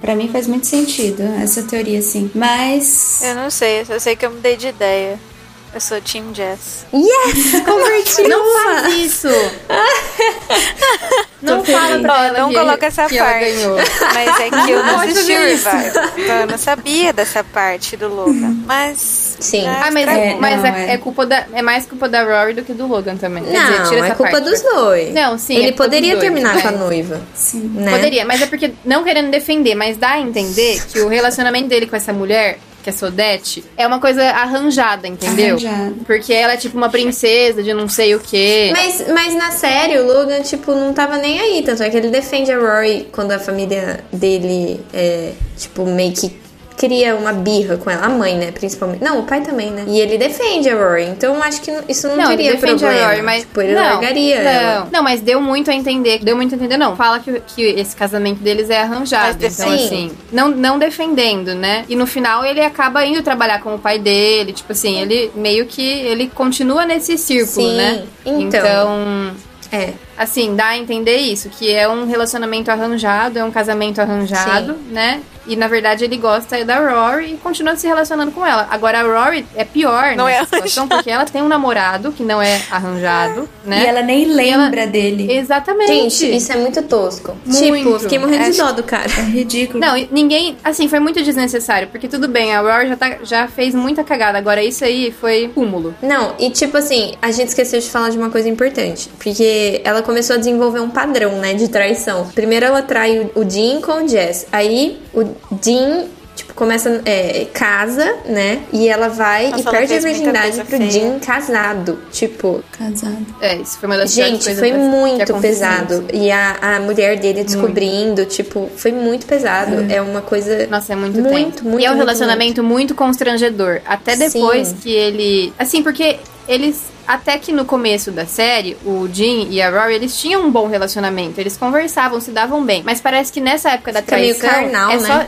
Pra mim faz muito sentido essa teoria, assim. Mas... eu não sei, eu só sei que eu mudei de ideia. Eu sou Team Jess. Yes! Converti! Não faz isso! Não fala pra ela. Não coloca essa parte. Mas é que eu não assisti o Revival. Então eu não sabia dessa parte do Logan. Mas... sim. Mas é culpa da... é mais culpa da Rory do que do Logan também. Não, quer dizer, tira essa culpa parte, dos dois. Não, sim. Ele poderia terminar com a noiva. Sim. Né? Poderia, mas é porque... não querendo defender, mas dá a entender que o relacionamento dele com essa mulher... que é Sodete, é uma coisa arranjada, entendeu? Arranjada. Porque ela é tipo uma princesa de não sei o quê. Mas na série, o Logan, tipo, não tava nem aí. Tanto é que ele defende a Rory quando a família dele tipo, meio que cria uma birra com ela. A mãe, né, principalmente. Não, o pai também, né? E ele defende a Rory. Então, acho que isso não teria problema. Não, ele defende a Rory, mas... tipo, ele largaria ela. Não, mas deu muito a entender. Deu muito a entender, não. Fala que esse casamento deles é arranjado. Mas, então, assim... Não defendendo, né? E no final, ele acaba indo trabalhar com o pai dele. Tipo assim, ele meio que... ele continua nesse círculo, né? Então... assim, dá a entender isso. Que é um relacionamento arranjado. É um casamento arranjado, né? E, na verdade, ele gosta da Rory e continua se relacionando com ela. Agora, a Rory é pior não nessa situação, porque ela tem um namorado que não é arranjado, né? E ela nem lembra dele. Exatamente. Gente, isso é muito tosco. Muito. Tipo, fiquei morrendo de dó do cara. É ridículo. Não, ninguém... Assim, foi muito desnecessário, porque tudo bem, a Rory já fez muita cagada. Agora, isso aí foi cúmulo. Não, e tipo assim, a gente esqueceu de falar de uma coisa importante, porque ela começou a desenvolver um padrão, né, de traição. Primeiro ela trai o Dean com o Jess. Aí, o Dean... tipo, começa... casa, né? E ela vai e perde a virgindade pro Dean casado. Tipo... Casado. É, isso foi uma das piores coisas. Gente, foi muito pesado. E a mulher dele descobrindo, tipo... Foi muito pesado. É uma coisa... Nossa, é muito tempo. Muito, muito, e é um relacionamento muito constrangedor. Até depois que ele... Assim, porque eles... Até que no começo da série, o Dean e a Rory, eles tinham um bom relacionamento. Eles conversavam, se davam bem. Mas parece que nessa época da traição... Fica meio carnal, né?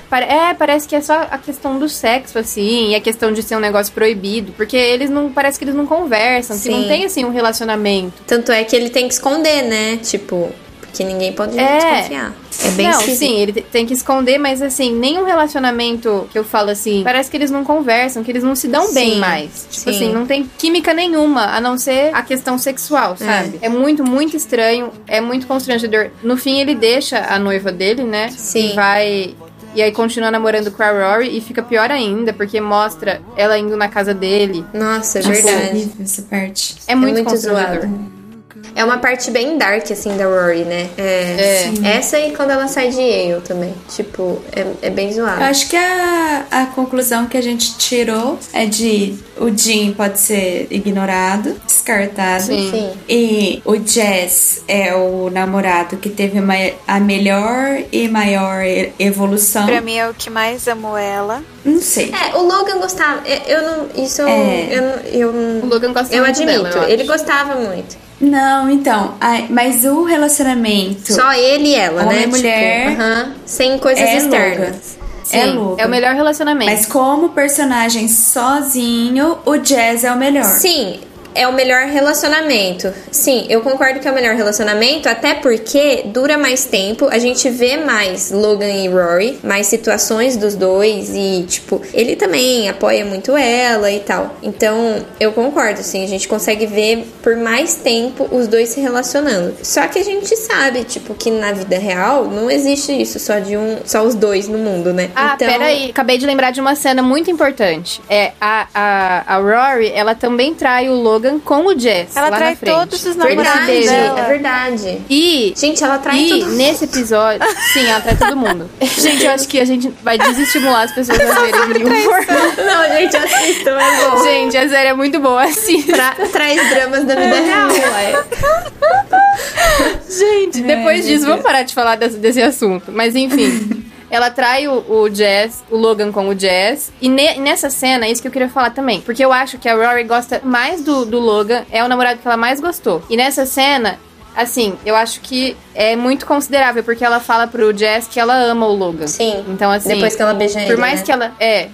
Parece que é só a questão do sexo, assim. E a questão de ser um negócio proibido. Porque eles não... Parece que eles não conversam. Que não tem, assim, um relacionamento. Tanto é que ele tem que esconder, né? Tipo... Porque ninguém pode desconfiar. É bem esquisito. Sim, ele tem que esconder, mas assim, nenhum relacionamento que eu falo assim, parece que eles não conversam, que eles não se dão bem mais. Tipo assim, não tem química nenhuma, a não ser a questão sexual, sabe? É muito, muito estranho, é muito constrangedor. No fim, ele deixa a noiva dele, né? Sim. E aí continua namorando com a Rory e fica pior ainda, porque mostra ela indo na casa dele. Nossa, é verdade. Essa parte. É muito constrangedor. É uma parte bem dark, assim, da Rory, né? Essa e quando ela sai de Yale também. Tipo, é bem zoado. Eu acho que a conclusão que a gente tirou é de... O Dean pode ser ignorado, descartado. Sim. E o Jess é o namorado que teve a melhor e maior evolução. Pra mim é o que mais amou ela. Não sei. O Logan gostava. Eu não... Isso eu o Logan gostava muito dela, eu admito. Ele gostava muito. Não, então, mas o relacionamento... Só ele e ela, né? Mulher, tipo, sem coisas externas. Logan. Sim, é o melhor relacionamento. Mas como personagem sozinho, o Jazz é o melhor. Sim, é o melhor relacionamento. Sim, eu concordo que é o melhor relacionamento, até porque dura mais tempo, a gente vê mais Logan e Rory, mais situações dos dois e, tipo, ele também apoia muito ela e tal. Então, eu concordo, sim, a gente consegue ver por mais tempo os dois se relacionando. Só que a gente sabe, tipo, que na vida real não existe isso só de só os dois no mundo, né? Ah, então... peraí, acabei de lembrar de uma cena muito importante. A Rory, ela também trai o Logan com o Jess. Ela trai todos os namorados dela. É verdade. E... Gente, ela trai todo mundo. E nesse episódio... Sim, ela trai todo mundo. Gente, eu acho que a gente vai desestimular as pessoas a verem Gilmore. Não, gente, assistam. É bom. Gente, a série é muito boa. Assistam. Traz dramas da vida real. Gente, depois disso, vamos parar de falar desse assunto. Mas, enfim... Ela trai o Logan com o Jazz. E nessa cena, é isso que eu queria falar também. Porque eu acho que a Rory gosta mais do Logan. É o namorado que ela mais gostou. E nessa cena, assim, eu acho que é muito considerável. Porque ela fala pro Jazz que ela ama o Logan. Sim. Então, assim... Depois que ela beija ele, né?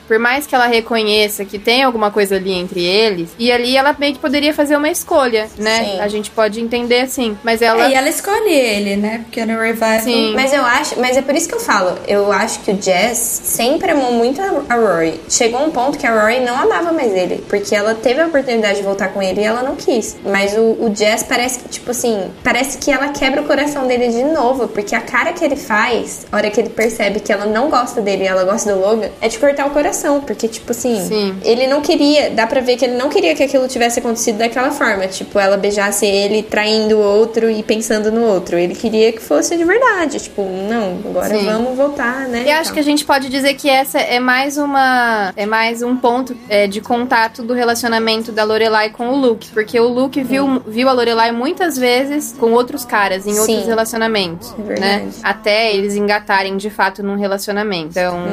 Por mais que ela reconheça que tem alguma coisa ali entre eles. E ali ela meio que poderia fazer uma escolha, né? Sim. A gente pode entender, assim. Mas ela... e ela escolhe ele, né? Porque no revival... Sim. Mas eu acho... Mas é por isso que eu falo. Eu acho que o Jazz sempre amou muito a Rory. Chegou um ponto que a Rory não amava mais ele. Porque ela teve a oportunidade de voltar com ele e ela não quis. Mas o Jazz parece que, tipo assim... Parece que ela quebra o coração dele de novo, porque a cara que ele faz, a hora que ele percebe que ela não gosta dele e ela gosta do Logan, é de cortar o coração, porque, tipo assim, ele não queria, dá pra ver que ele não queria que aquilo tivesse acontecido daquela forma, tipo, ela beijasse ele traindo o outro e pensando no outro, ele queria que fosse de verdade, tipo, não, agora vamos voltar, né? Eu acho que a gente pode dizer que essa é mais um ponto de contato do relacionamento da Lorelai com o Luke, porque o Luke viu a Lorelai muitas vezes com outros caras, em outros relacionamentos, né? Até eles engatarem de fato num relacionamento. Então,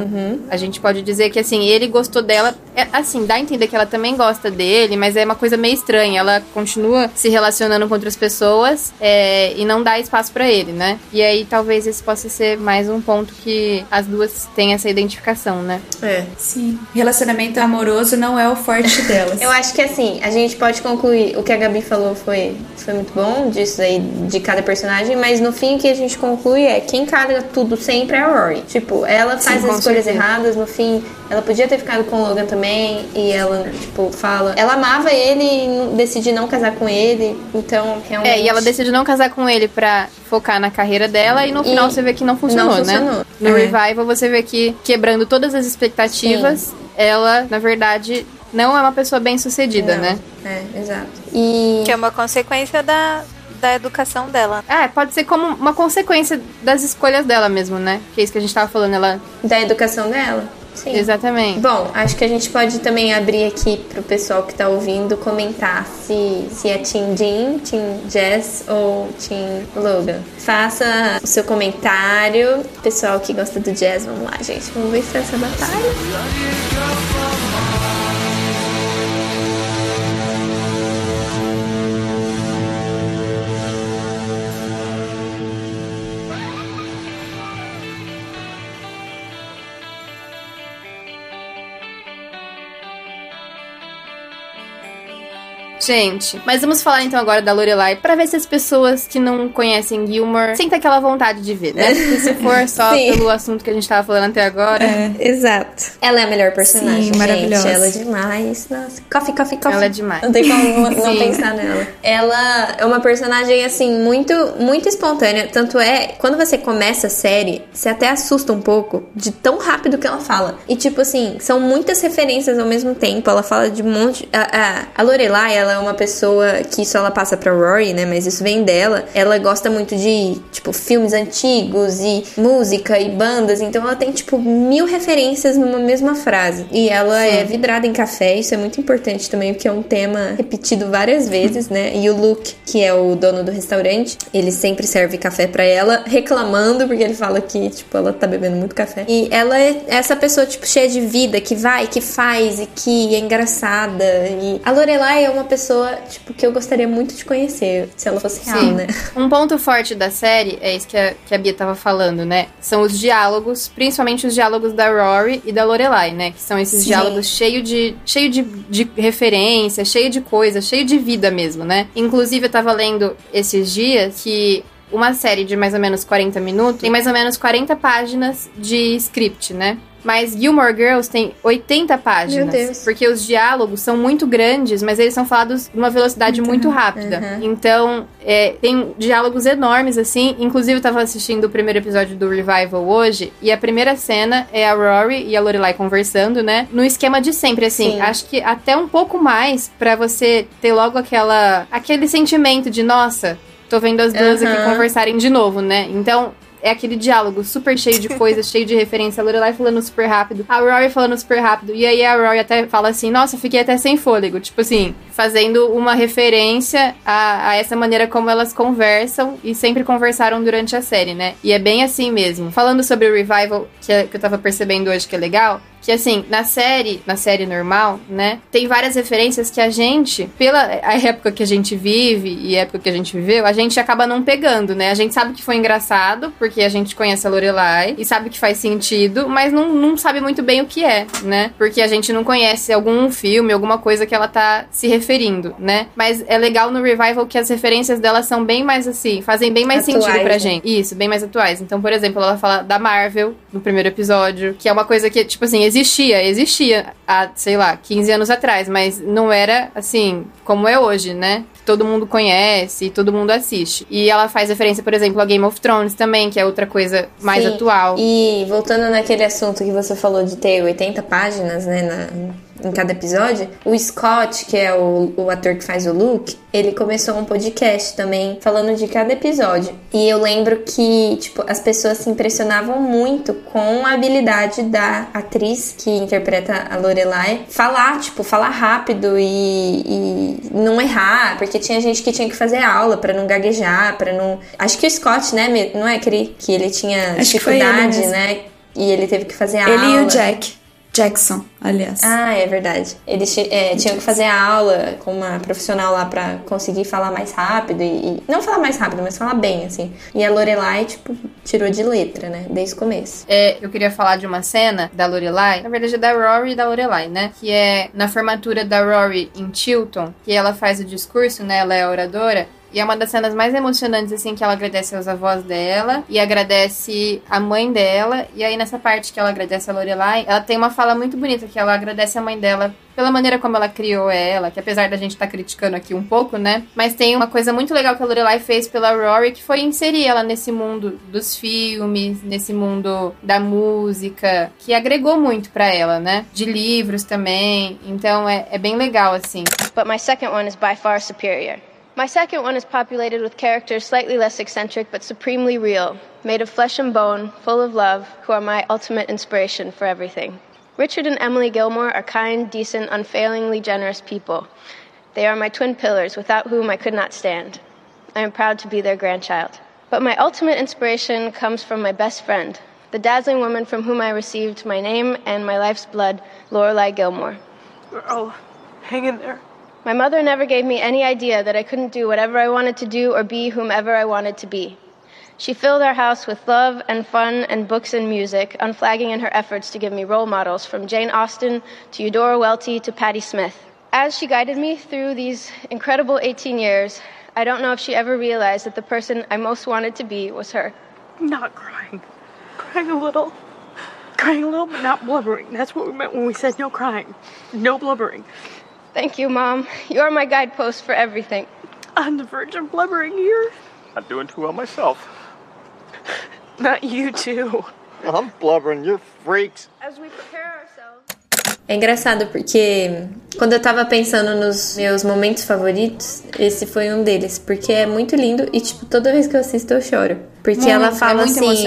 a gente pode dizer que, assim, ele gostou dela, assim, dá a entender que ela também gosta dele, mas é uma coisa meio estranha. Ela continua se relacionando com outras pessoas e não dá espaço pra ele, né? E aí, talvez esse possa ser mais um ponto que as duas têm essa identificação, né? Sim. Relacionamento amoroso não é o forte delas. Eu acho que, assim, a gente pode concluir o que a Gabi falou foi muito bom, disso aí, de cada personagem, mas Mas no fim, o que a gente conclui é quem caga tudo sempre é a Rory. Tipo, ela faz as escolhas erradas. No fim, ela podia ter ficado com o Logan também. E ela, tipo, fala... Ela amava ele e decide não casar com ele. Então, realmente... É, e ela decide não casar com ele pra focar na carreira dela. E no final você vê que não funcionou, né? Não funcionou. Né? No Revival você vê que, quebrando todas as expectativas, ela, na verdade... Não é uma pessoa bem sucedida, né? É, exato. E... Que é uma consequência da educação dela. Ah, pode ser como uma consequência das escolhas dela mesmo, né? Que é isso que a gente tava falando, ela... Da educação dela? Sim. Exatamente. Bom, acho que a gente pode também abrir aqui pro pessoal que tá ouvindo comentar se é Team Jean, Team Jess ou Team Logan. Faça o seu comentário. Pessoal que gosta do Jess, vamos lá, gente. Vamos ver se é essa batalha. Gente, mas vamos falar então agora da Lorelai pra ver se as pessoas que não conhecem Gilmore sentem aquela vontade de ver, né? Porque se for só pelo assunto que a gente tava falando até agora... É, exato. Ela é a melhor personagem, sim, maravilhosa. Ela é demais. Nossa, coffee. Ela é demais. Não tem como não pensar nela. Ela é uma personagem, assim, muito, muito espontânea. Tanto é, quando você começa a série, você até assusta um pouco de tão rápido que ela fala. E, tipo assim, são muitas referências ao mesmo tempo. Ela fala de um monte... A Lorelai, ela é uma pessoa que isso ela passa pra Rory, né? Mas isso vem dela. Ela gosta muito de, tipo, filmes antigos e música e bandas. Então ela tem, tipo, 1000 referências numa mesma frase. E ela é vidrada em café. Isso é muito importante também, porque é um tema repetido várias vezes, né? E o Luke, que é o dono do restaurante, ele sempre serve café pra ela, reclamando, porque ele fala que, tipo, ela tá bebendo muito café. E ela é essa pessoa, tipo, cheia de vida, que vai, que faz e que é engraçada. E a Lorelai é uma pessoa, tipo, que eu gostaria muito de conhecer, se ela fosse real, né? Um ponto forte da série, é isso que a Bia tava falando, né? São os diálogos, principalmente os diálogos da Rory e da Lorelai, né? Que são esses diálogos cheio de referência, cheio de coisa, cheio de vida mesmo, né? Inclusive, eu tava lendo esses dias que... Uma série de mais ou menos 40 minutos tem mais ou menos 40 páginas de script, né? Mas Gilmore Girls tem 80 páginas. Meu Deus. Porque os diálogos são muito grandes, mas eles são falados numa velocidade muito rápida. Então, tem diálogos enormes, assim. Inclusive, eu tava assistindo o primeiro episódio do Revival hoje, e a primeira cena é a Rory e a Lorelai conversando, né? No esquema de sempre, assim. Sim. Acho que até um pouco mais pra você ter logo aquele sentimento de, nossa... Tô vendo as duas aqui conversarem de novo, né? Então, é aquele diálogo super cheio de coisas, cheio de referência. A Lorelai falando super rápido, a Rory falando super rápido. E aí a Rory até fala assim, nossa, fiquei até sem fôlego. Tipo assim, fazendo uma referência a essa maneira como elas conversam e sempre conversaram durante a série, né? E é bem assim mesmo. Falando sobre o Revival, que eu tava percebendo hoje que é legal... Que assim, na série normal, né, tem várias referências que a gente, pela a época que a gente vive e a época que a gente viveu, a gente acaba não pegando, né? A gente sabe que foi engraçado, porque a gente conhece a Lorelai e sabe que faz sentido, mas não sabe muito bem o que é, né? Porque a gente não conhece algum filme, alguma coisa que ela tá se referindo, né? Mas é legal no Revival que as referências dela são bem mais assim, fazem bem mais atuais, sentido pra gente. Isso, bem mais atuais. Então, por exemplo, ela fala da Marvel no primeiro episódio, que é uma coisa que, tipo assim, existia há, sei lá, 15 anos atrás, mas não era, assim, como é hoje, né? Todo mundo conhece, todo mundo assiste. E ela faz referência, por exemplo, a Game of Thrones também, que é outra coisa mais atual. E voltando naquele assunto que você falou de ter 80 páginas, né, em cada episódio, o Scott, que é o ator que faz o Luke, ele começou um podcast também falando de cada episódio. E eu lembro que, tipo, as pessoas se impressionavam muito com a habilidade da atriz que interpreta a Lorelai falar rápido e não errar, porque tinha gente que tinha que fazer aula pra não gaguejar, pra não... Acho que o Scott, né, não é que ele tinha dificuldade, né? E ele teve que fazer a aula. Ele e o Jackson, aliás. Ah, é verdade. Eles tinham que fazer a aula com uma profissional lá pra conseguir falar mais rápido e... Não falar mais rápido, mas falar bem, assim. E a Lorelai, tipo, tirou de letra, né? Desde o começo. Eu queria falar de uma cena da Lorelai. Na verdade, é da Rory e da Lorelai, né? Que é na formatura da Rory em Chilton, que ela faz o discurso, né? Ela é oradora. E é uma das cenas mais emocionantes, assim, que ela agradece aos avós dela e agradece a mãe dela. E aí, nessa parte que ela agradece a Lorelai, ela tem uma fala muito bonita, que ela agradece a mãe dela pela maneira como ela criou ela, que apesar da gente estar criticando aqui um pouco, né? Mas tem uma coisa muito legal que a Lorelai fez pela Rory, que foi inserir ela nesse mundo dos filmes, nesse mundo da música, que agregou muito pra ela, né? De livros também. Então é bem legal, assim. But my second one is by far superior. My second one is populated with characters slightly less eccentric but supremely real, made of flesh and bone, full of love, who are my ultimate inspiration for everything. Richard and Emily Gilmore are kind, decent, unfailingly generous people. They are my twin pillars, without whom I could not stand. I am proud to be their grandchild. But my ultimate inspiration comes from my best friend, the dazzling woman from whom I received my name and my life's blood, Lorelai Gilmore. Girl, hang in there. My mother never gave me any idea that I couldn't do whatever I wanted to do or be whomever I wanted to be. She filled our house with love and fun and books and music, unflagging in her efforts to give me role models from Jane Austen to Eudora Welty to Patti Smith. As she guided me through these incredible 18 years, I don't know if she ever realized that the person I most wanted to be was her. Not crying. Crying a little. Crying a little, but not blubbering. That's what we meant when we said no crying. No blubbering. Thank you, Mom. You're my guidepost for everything. On the verge of blubbering here. Not doing too well myself. Not you too. I'm blubbering, you're freaks. As we prepare ourselves. É engraçado porque quando eu tava pensando nos meus momentos favoritos, esse foi um deles, porque é muito lindo e, tipo, toda vez que eu assisto eu choro. Porque ela fala assim,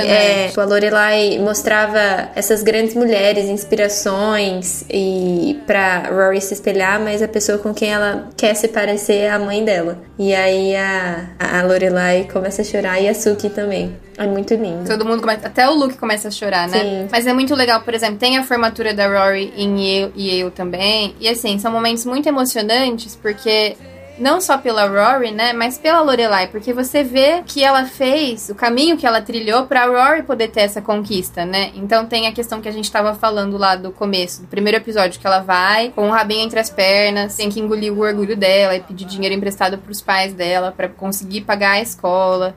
a Lorelai mostrava essas grandes mulheres, inspirações, e pra Rory se espelhar, mas a pessoa com quem ela quer se parecer é a mãe dela. E aí a Lorelai começa a chorar, e a Suki também. É muito lindo. Todo mundo começa, até o Luke começa a chorar, né? Sim. Mas é muito legal, por exemplo, tem a formatura da Rory em Yale e eu também. E assim, são momentos muito emocionantes, porque... não só pela Rory, né, mas pela Lorelai, porque você vê que ela fez o caminho que ela trilhou pra Rory poder ter essa conquista, né? Então tem a questão que a gente tava falando lá do começo, do primeiro episódio, que ela vai com o rabinho entre as pernas, tem que engolir o orgulho dela e pedir dinheiro emprestado pros pais dela pra conseguir pagar a escola.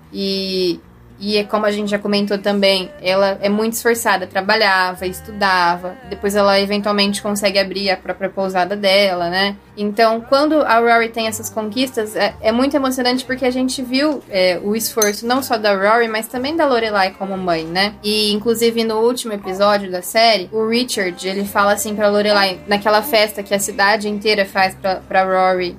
E é como a gente já comentou também, ela é muito esforçada, trabalhava, estudava, depois ela eventualmente consegue abrir a própria pousada dela, né? Então, quando a Rory tem essas conquistas, é muito emocionante, porque a gente viu o esforço não só da Rory, mas também da Lorelai como mãe, né? E, inclusive, no último episódio da série, o Richard, ele fala assim pra Lorelai, naquela festa que a cidade inteira faz pra Rory,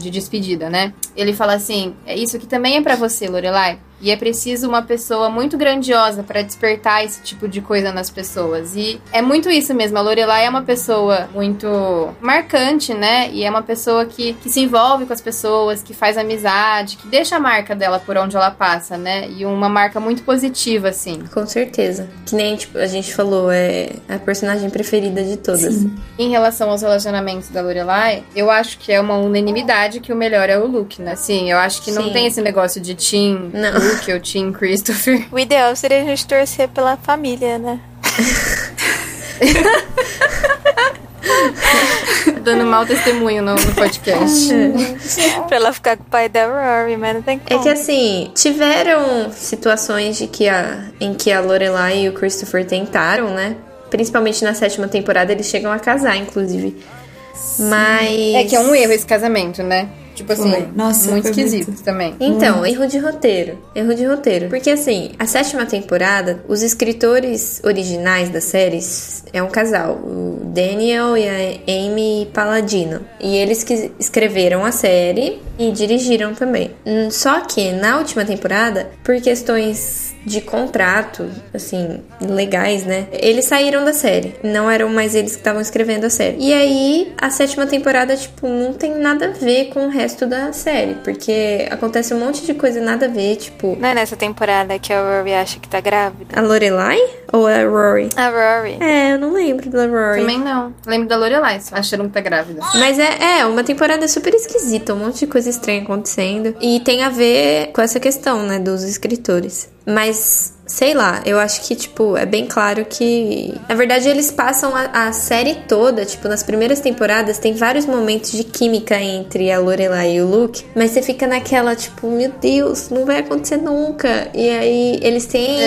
de despedida, né? Ele fala assim, isso aqui também é pra você, Lorelai. E é preciso uma pessoa muito grandiosa para despertar esse tipo de coisa nas pessoas. E é muito isso mesmo. A Lorelai é uma pessoa muito marcante, né? E é uma pessoa que se envolve com as pessoas, que faz amizade, que deixa a marca dela por onde ela passa, né? E uma marca muito positiva, assim. Com certeza. Que nem, tipo, a gente falou, é a personagem preferida de todas. Sim. Em relação aos relacionamentos da Lorelai, eu acho que é uma unanimidade que o melhor é o Luke, né? Assim, eu acho que não tem esse negócio de team... Não. Que eu tinha em Christopher. O ideal seria a gente torcer pela família, né? Dando mau testemunho no podcast. Pra ela ficar com o pai da Rory, mas não tem como. É que assim, tiveram situações em que a Lorelai e o Christopher tentaram, né? Principalmente na 7ª temporada, eles chegam a casar, inclusive. Sim. Mas... é que é um erro esse casamento, né? Tipo assim, nossa, muito esquisito também. Então, erro de roteiro. Porque assim, a 7ª temporada, os escritores originais das séries é um casal, o Daniel e a Amy Palladino. E eles que escreveram a série e dirigiram também. Só que na última temporada, por questões de contrato, assim, legais, né? Eles saíram da série. Não eram mais eles que estavam escrevendo a série. E aí, a 7ª temporada, tipo, não tem nada a ver com o resto da série. Porque acontece um monte de coisa nada a ver, tipo... Não é nessa temporada que a Rory acha que tá grávida? A Lorelai? Ou a Rory? A Rory. É, eu não lembro da Rory. Também não. Lembro da Lorelai, só achando que tá grávida. Mas é uma temporada super esquisita. Um monte de coisa estranha acontecendo. E tem a ver com essa questão, né? Dos escritores. Mas, sei lá, eu acho que, tipo, é bem claro que... Na verdade, eles passam a série toda, tipo, nas primeiras temporadas tem vários momentos de química entre a Lorelai e o Luke, mas você fica naquela, tipo, meu Deus, não vai acontecer nunca. E aí, eles têm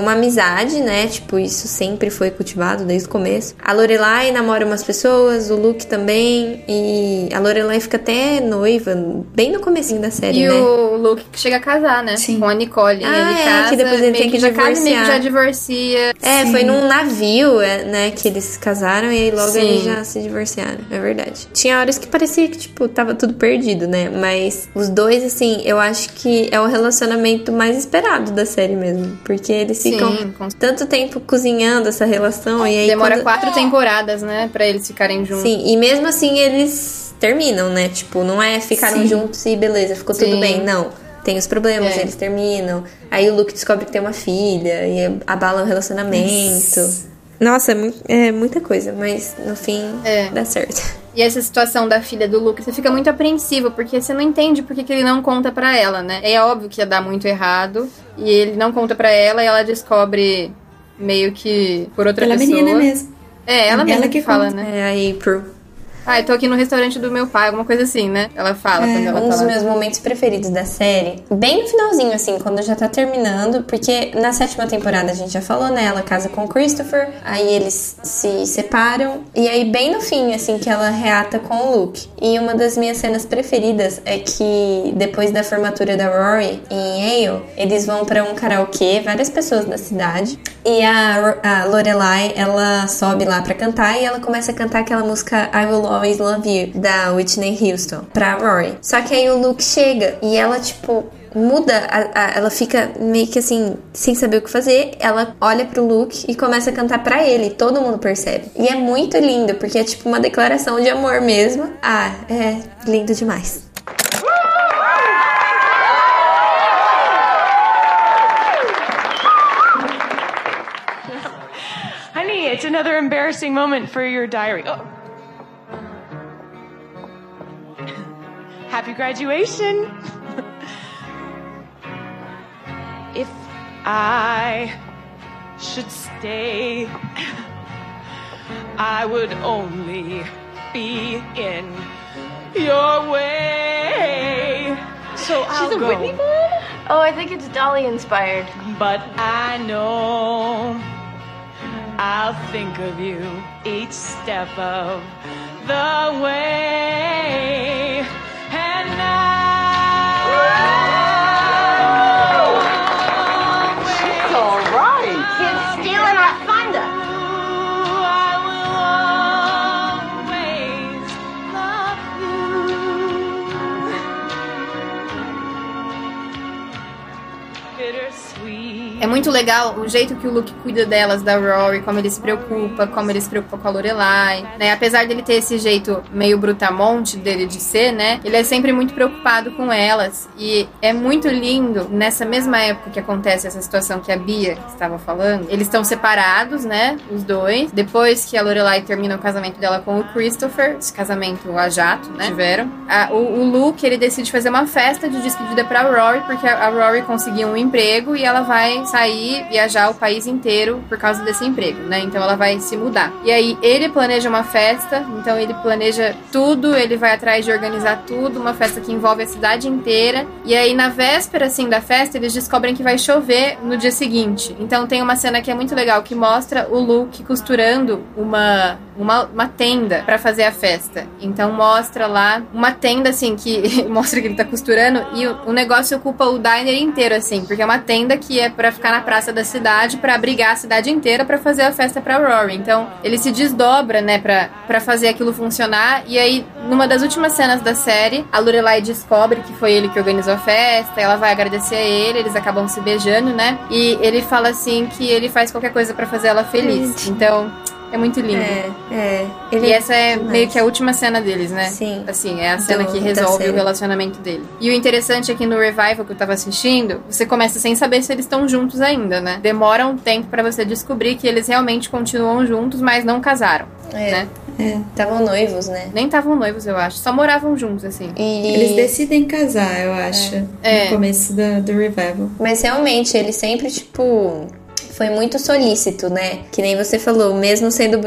uma amizade, né? Tipo, isso sempre foi cultivado desde o começo. A Lorelai namora umas pessoas, o Luke também, e a Lorelai fica até noiva, bem no comecinho da série, né? E o Luke chega a casar, né? Sim. Com a Nicole. Ele casa, que depois ele tem que divorciar. Já divorcia. Sim. Foi num navio, né, que eles casaram e aí logo eles já se divorciaram, é verdade. Tinha horas que parecia que, tipo, tava tudo perdido, né, mas os dois, assim, eu acho que é o relacionamento mais esperado da série mesmo, porque eles ficam tanto tempo cozinhando essa relação e aí... Demora 4 temporadas, né, pra eles ficarem juntos. Sim, e mesmo assim eles terminam, né, tipo, não é ficaram juntos e beleza, ficou tudo bem, não. Tem os problemas, eles terminam. Aí o Luke descobre que tem uma filha e abala o relacionamento. Nossa, é muita coisa, mas no fim dá certo. E essa situação da filha do Luke, você fica muito apreensivo, porque você não entende por que ele não conta pra ela, né? É óbvio que ia dar muito errado, e ele não conta pra ela, e ela descobre meio que por outra pessoa. Menina mesmo. É, ela mesma que fala, conta, né? É, aí eu tô aqui no restaurante do meu pai, alguma coisa assim, né? Ela fala quando ela tá lá. Um dos meus momentos preferidos da série, bem no finalzinho, assim, quando já tá terminando, porque na 7ª temporada a gente já falou, né? Ela casa com o Christopher, aí eles se separam, e aí bem no fim, assim, que ela reata com o Luke. E uma das minhas cenas preferidas é que depois da formatura da Rory em Yale, eles vão pra um karaokê, várias pessoas da cidade, e a Lorelai, ela sobe lá pra cantar, e ela começa a cantar aquela música I Will Always Love You, da Whitney Houston, pra Rory. Só que aí o Luke chega e ela, tipo, muda, ela fica meio que assim, sem saber o que fazer, ela olha pro Luke e começa a cantar pra ele, todo mundo percebe. E é muito lindo, porque é tipo uma declaração de amor mesmo. Ah, é lindo demais. Honey, it's another embarrassing moment for your diary. Oh. Happy graduation! If I should stay, I would only be in your way. So I'll go. She's a Whitney fan? Oh, I think it's Dolly inspired. But I know I'll think of you each step of the way. É muito legal o jeito que o Luke cuida delas, da Rory, como ele se preocupa com a Lorelai, né? Apesar dele ter esse jeito meio brutamonte dele de ser, né? Ele é sempre muito preocupado com elas. E é muito lindo, nessa mesma época que acontece essa situação que a Bia estava falando, eles estão separados, né? Os dois. Depois que a Lorelai termina o casamento dela com o Christopher, esse casamento a jato, né? Tiveram. O Luke, ele decide fazer uma festa de despedida pra Rory, porque a Rory conseguiu um emprego e ela vai sair, viajar o país inteiro por causa desse emprego, né? Então ela vai se mudar. E aí ele planeja uma festa, então ele planeja tudo, ele vai atrás de organizar tudo, uma festa que envolve a cidade inteira. E aí na véspera, assim, da festa, eles descobrem que vai chover no dia seguinte. Então tem uma cena que é muito legal, que mostra o Luke costurando uma tenda pra fazer a festa. Então mostra lá uma tenda, assim, que mostra que ele tá costurando e o negócio ocupa o diner inteiro, assim, porque é uma tenda que é pra ficar na praça da cidade, pra abrigar a cidade inteira, pra fazer a festa pra Rory. Então ele se desdobra, né, pra fazer aquilo funcionar. E aí numa das últimas cenas da série, a Lorelai descobre que foi ele que organizou a festa, ela vai agradecer a ele, eles acabam se beijando, né, e ele fala assim que ele faz qualquer coisa pra fazer ela feliz. Então é muito lindo. E essa é meio que a última cena deles, né? Sim. Assim, é a cena que resolve o relacionamento dele. E o interessante é que no revival que eu tava assistindo, você começa sem saber se eles estão juntos ainda, né? Demora um tempo pra você descobrir que eles realmente continuam juntos, mas não casaram. né? É, estavam noivos, né? Nem estavam noivos, eu acho. Só moravam juntos, assim. E... eles decidem casar, eu acho. É. No começo do revival. Mas realmente, ele sempre, tipo... foi muito solícito, né? Que nem você falou, mesmo sendo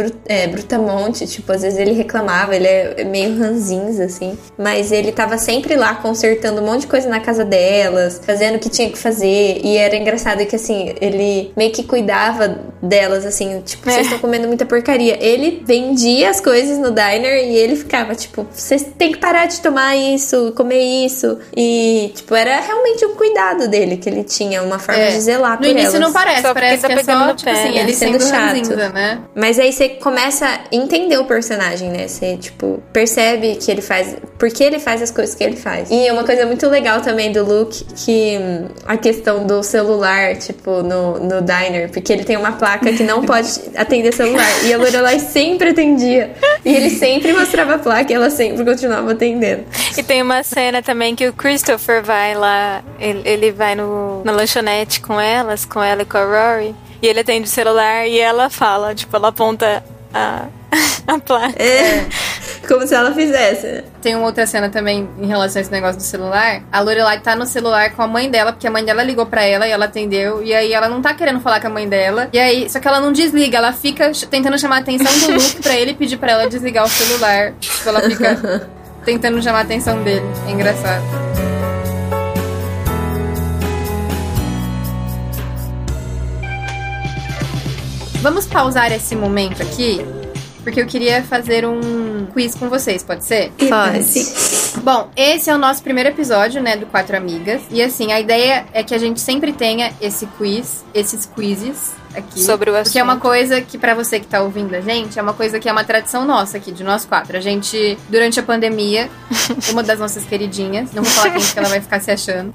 brutamonte, tipo, às vezes ele reclamava, ele é meio ranzinza, assim. Mas ele tava sempre lá consertando um monte de coisa na casa delas, fazendo o que tinha que fazer. E era engraçado que, assim, ele meio que cuidava delas, assim, tipo, vocês estão comendo muita porcaria. Ele vendia as coisas no diner e ele ficava, tipo, vocês têm que parar de tomar isso, comer isso. E, tipo, era realmente um cuidado dele, que ele tinha uma forma de zelar por elas. No início não parece, parece que é só, tipo assim, ele sendo chato. Ranzinza, né? Mas aí você começa a entender o personagem, né? Você, tipo, percebe que ele faz... por que ele faz as coisas que ele faz. E uma coisa muito legal também do Luke, que a questão do celular, tipo, no diner, porque ele tem uma placa que não pode atender celular. E a Lorelai sempre atendia. E ele sempre mostrava a placa e ela sempre continuava atendendo. E tem uma cena também que o Christopher vai lá, ele vai na lanchonete com ela e com a Rory, e ele atende o celular e ela fala, tipo, ela aponta a placa. É. Como se ela fizesse. Tem uma outra cena também em relação a esse negócio do celular. A Lorelai tá no celular com a mãe dela, porque a mãe dela ligou pra ela e ela atendeu. E aí ela não tá querendo falar com a mãe dela. E aí, só que ela não desliga, ela fica tentando chamar a atenção do Luke pra ele pedir pra ela desligar o celular. Tipo, ela fica tentando chamar a atenção dele. É engraçado. Vamos pausar esse momento aqui, porque eu queria fazer um quiz com vocês, pode ser? Pode. Bom, esse é o nosso primeiro episódio, né, do Quatro Amigas. E assim, a ideia é que a gente sempre tenha esse quiz, esses quizzes aqui. Sobre o assunto. Porque é uma coisa que, pra você que tá ouvindo a gente, é uma coisa que é uma tradição nossa aqui, de nós quatro. A gente, durante a pandemia, uma das nossas queridinhas, não vou falar quem, porque ela vai ficar se achando.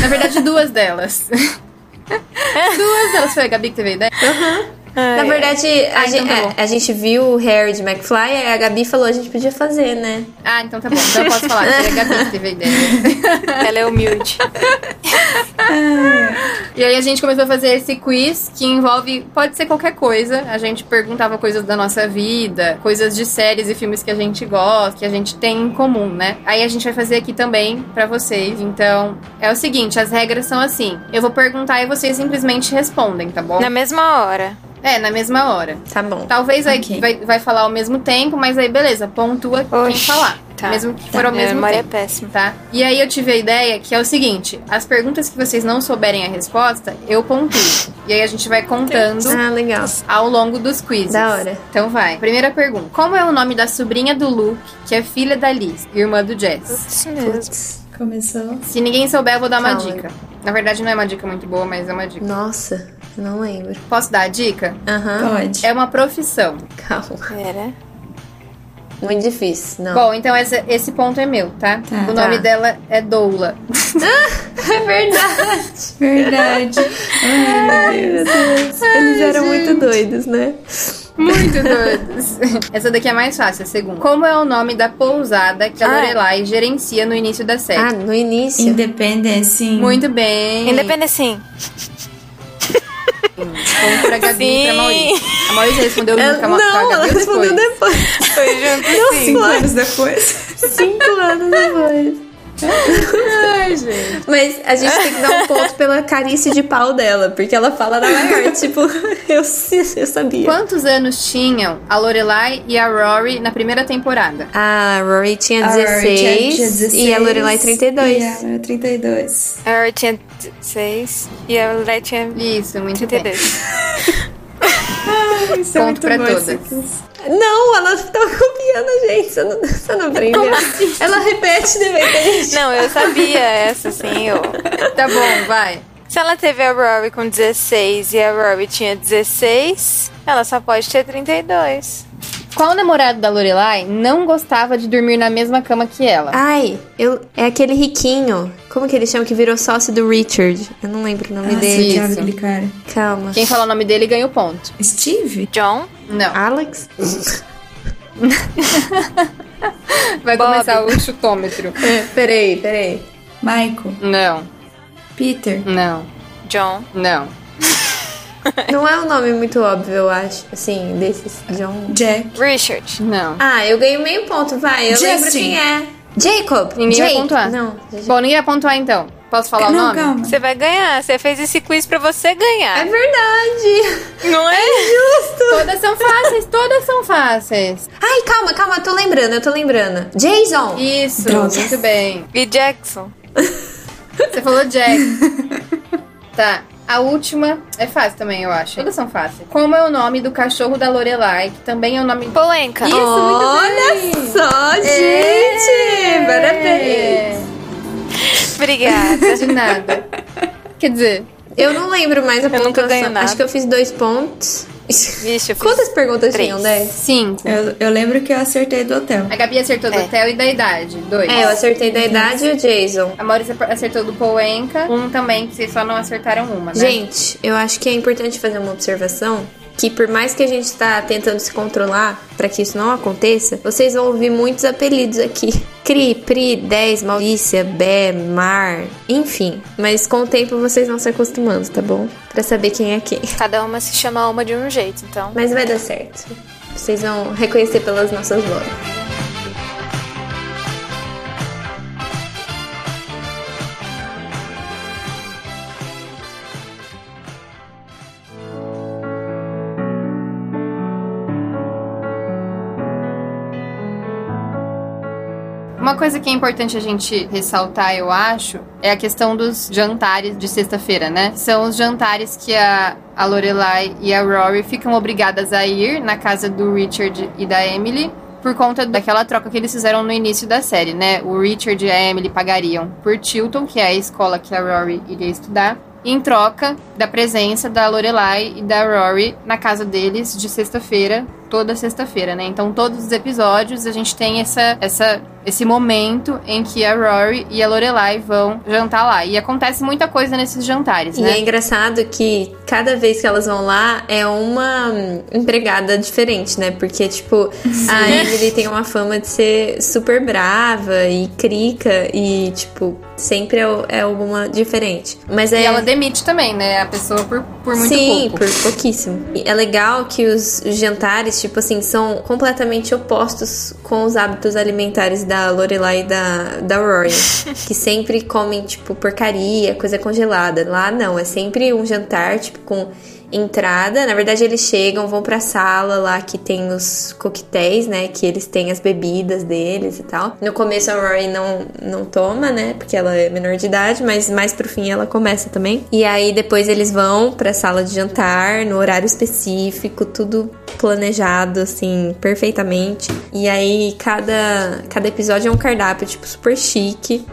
Na verdade, duas delas. Duas delas, foi a Gabi que teve a ideia? Uhum. Na verdade, a gente viu o Harry de McFly e a Gabi falou, a gente podia fazer, né? Ah, então tá bom. Então eu posso falar. Foi a Gabi que teve a ideia. Ela é humilde. E aí a gente começou a fazer esse quiz que envolve... pode ser qualquer coisa. A gente perguntava coisas da nossa vida, coisas de séries e filmes que a gente gosta, que a gente tem em comum, né? Aí a gente vai fazer aqui também pra vocês. Então, é o seguinte, as regras são assim. Eu vou perguntar e vocês simplesmente respondem, tá bom? Na mesma hora. É, na mesma hora. Tá bom. Talvez okay. vai falar ao mesmo tempo, mas aí beleza, pontua quem falar. Tá. Mesmo que for ao mesmo tempo. A memória é péssima. Tá? E aí eu tive a ideia que é o seguinte, as perguntas que vocês não souberem a resposta, eu pontuo. E aí a gente vai contando legal. Ao longo dos quizzes. Da hora. Então vai. Primeira pergunta. Como é o nome da sobrinha do Luke, que é filha da Liz, irmã do Jess? Putz. Começou. Se ninguém souber, eu vou dar uma dica. Na verdade, não é uma dica muito boa, mas é uma dica. Nossa, não lembro. Posso dar a dica? Aham. Pode. É uma profissão. Calma. Era. Muito difícil, não. Bom, então esse ponto é meu, tá? O nome dela é Doula. É verdade. Verdade. Ai, meu Deus. Eles eram muito doidos, né? Muito doidos. Essa daqui é mais fácil, a segunda. Como é o nome da pousada que a Lorelai gerencia no início da série? Ah, no início? Independence. Muito bem. Independence. Vamos pra Gabi e pra Maurício. A Maurício respondeu junto com a Gabi. Não, ela respondeu depois. Foi junto, 5 anos depois. 5 anos depois. Ai, gente. Mas a gente tem que dar um ponto pela carícia de pau dela, porque ela fala na maior, tipo, eu sabia. Quantos anos tinham a Lorelai e a Rory na primeira temporada? A Rory tinha 16 e a Lorelai 32. A Rory tinha 16 e a Lorelai tinha... isso, muito 32. Ai, isso é ponto muito pra todas. Não, ela tava copiando a gente. Você não aprendeu. Ela repete de vez. Não, eu sabia essa, sim. Tá bom, vai. Se ela teve a Rory com 16 e a Rory tinha 16, ela só pode ter 32. Qual namorado da Lorelai não gostava de dormir na mesma cama que ela? Ai, é aquele riquinho. Como que ele chama? Que virou sócio do Richard. Eu não lembro o nome dele. Sim, cara. Calma. Quem falar o nome dele ganha o ponto. Steve? John? Não. Alex? Vai Bob. Começar o chutômetro. Peraí. Michael? Não. Peter? Não. John? Não. Não é um nome muito óbvio, eu acho. Assim, desses. John. Jack. Richard. Não. Ah, eu ganhei meio ponto, vai. Eu lembro quem é. Jacob. Ninguém vai pontuar. Não. Bom, ninguém vai pontuar então. Posso falar o nome? Calma. Você vai ganhar. Você fez esse quiz pra você ganhar. É verdade. Não é? É justo. Todas são fáceis. Todas são fáceis. Ai, calma, calma. Eu tô lembrando. Jason. Isso. Drogas. Muito bem. E Jackson. Você falou Jack. Tá. A última é fácil também, eu acho. Todas são fáceis. Como é o nome do cachorro da Lorelai, que também é o nome... Polenca. Isso, muito bem. Olha só, gente. Parabéns. Obrigada. De nada. Quer dizer, eu não lembro mais a pontuação. Nunca ganho nada. Acho que eu fiz 2 pontos. Vixe, eu fiz. Quantas perguntas 3. Tinham? 10? 5. Eu lembro que eu acertei do hotel. A Gabi acertou do hotel e da idade. 2. É, eu acertei da idade e o Jason. A Maurícia acertou do Poenca. Um também, que vocês só não acertaram uma, né? Gente, eu acho que é importante fazer uma observação. Que por mais que a gente tá tentando se controlar pra que isso não aconteça, vocês vão ouvir muitos apelidos aqui. Cri, Pri, 10, Maurícia, Bé, Mar, enfim. Mas com o tempo vocês vão se acostumando, tá bom? Pra saber quem é quem. Cada uma se chama uma de um jeito, então. Mas vai dar certo. Vocês vão reconhecer pelas nossas vozes. Uma coisa que é importante a gente ressaltar, eu acho, é a questão dos jantares de sexta-feira, né? São os jantares que a Lorelai e a Rory ficam obrigadas a ir na casa do Richard e da Emily por conta daquela troca que eles fizeram no início da série, né? O Richard e a Emily pagariam por Chilton, que é a escola que a Rory iria estudar, em troca da presença da Lorelai e da Rory na casa deles de sexta-feira, toda sexta-feira, né? Então, todos os episódios a gente tem esse momento em que a Rory e a Lorelai vão jantar lá. E acontece muita coisa nesses jantares, né? E é engraçado que cada vez que elas vão lá é uma empregada diferente, né? Porque, tipo, a Emily tem uma fama de ser super brava e crica e, tipo, sempre é alguma diferente. Mas é... E ela demite também, né? A pessoa por muito pouco. Sim, por pouquíssimo. E é legal que os jantares, tipo assim, são completamente opostos com os hábitos alimentares da Lorelai e da Rory, que sempre comem, tipo, porcaria, coisa congelada. Lá não, é sempre um jantar, tipo, com entrada. Na verdade, eles chegam, vão pra sala lá que tem os coquetéis, né, que eles têm as bebidas deles e tal. No começo a Rory não toma, né, porque ela é menor de idade, mas mais pro fim ela começa também. E aí depois eles vão pra sala de jantar, no horário específico, tudo planejado, assim, perfeitamente. E aí cada episódio é um cardápio, tipo, super chique.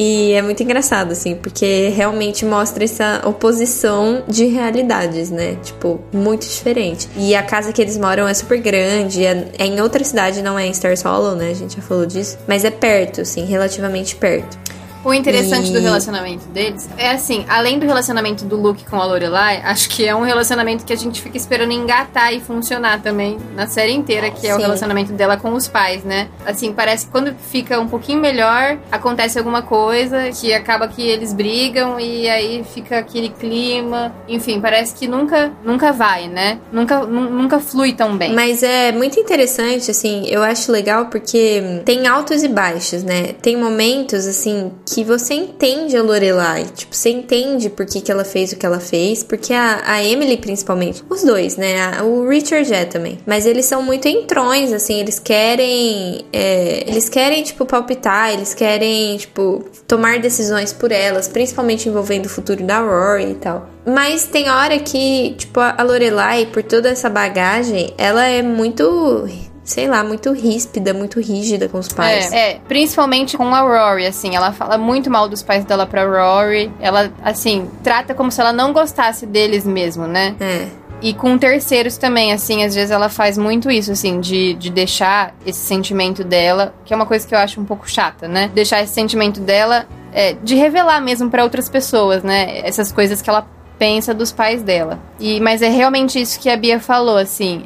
E é muito engraçado, assim, porque realmente mostra essa oposição de realidades, né? Tipo, muito diferente. E a casa que eles moram é super grande, é em outra cidade, não é em Stars Hollow, né? A gente já falou disso. Mas é perto, assim, relativamente perto. O interessante do relacionamento deles é assim, além do relacionamento do Luke com a Lorelai, acho que é um relacionamento que a gente fica esperando engatar e funcionar também na série inteira, que é o relacionamento dela com os pais, né? Assim, parece que quando fica um pouquinho melhor, acontece alguma coisa que acaba que eles brigam e aí fica aquele clima, enfim, parece que nunca vai, né? Nunca flui tão bem. Mas é muito interessante, assim, eu acho legal porque tem altos e baixos, né? Tem momentos, assim, que você entende a Lorelai, tipo, você entende por que ela fez o que ela fez, porque a Emily, principalmente, os dois, né, o Richard é também, mas eles são muito entrões, assim, eles querem, tipo, palpitar, eles querem, tipo, tomar decisões por elas, principalmente envolvendo o futuro da Rory e tal. Mas tem hora que, tipo, a Lorelai, por toda essa bagagem, ela é muito... sei lá, muito ríspida, muito rígida com os pais. Principalmente com a Rory, assim, ela fala muito mal dos pais dela pra Rory, ela, assim, trata como se ela não gostasse deles mesmo, né? E com terceiros também, assim, às vezes ela faz muito isso, assim, de deixar esse sentimento dela, que é uma coisa que eu acho um pouco chata, né? Deixar esse sentimento dela, de revelar mesmo pra outras pessoas, né? Essas coisas que ela pensa dos pais dela. Mas é realmente isso que a Bia falou, assim,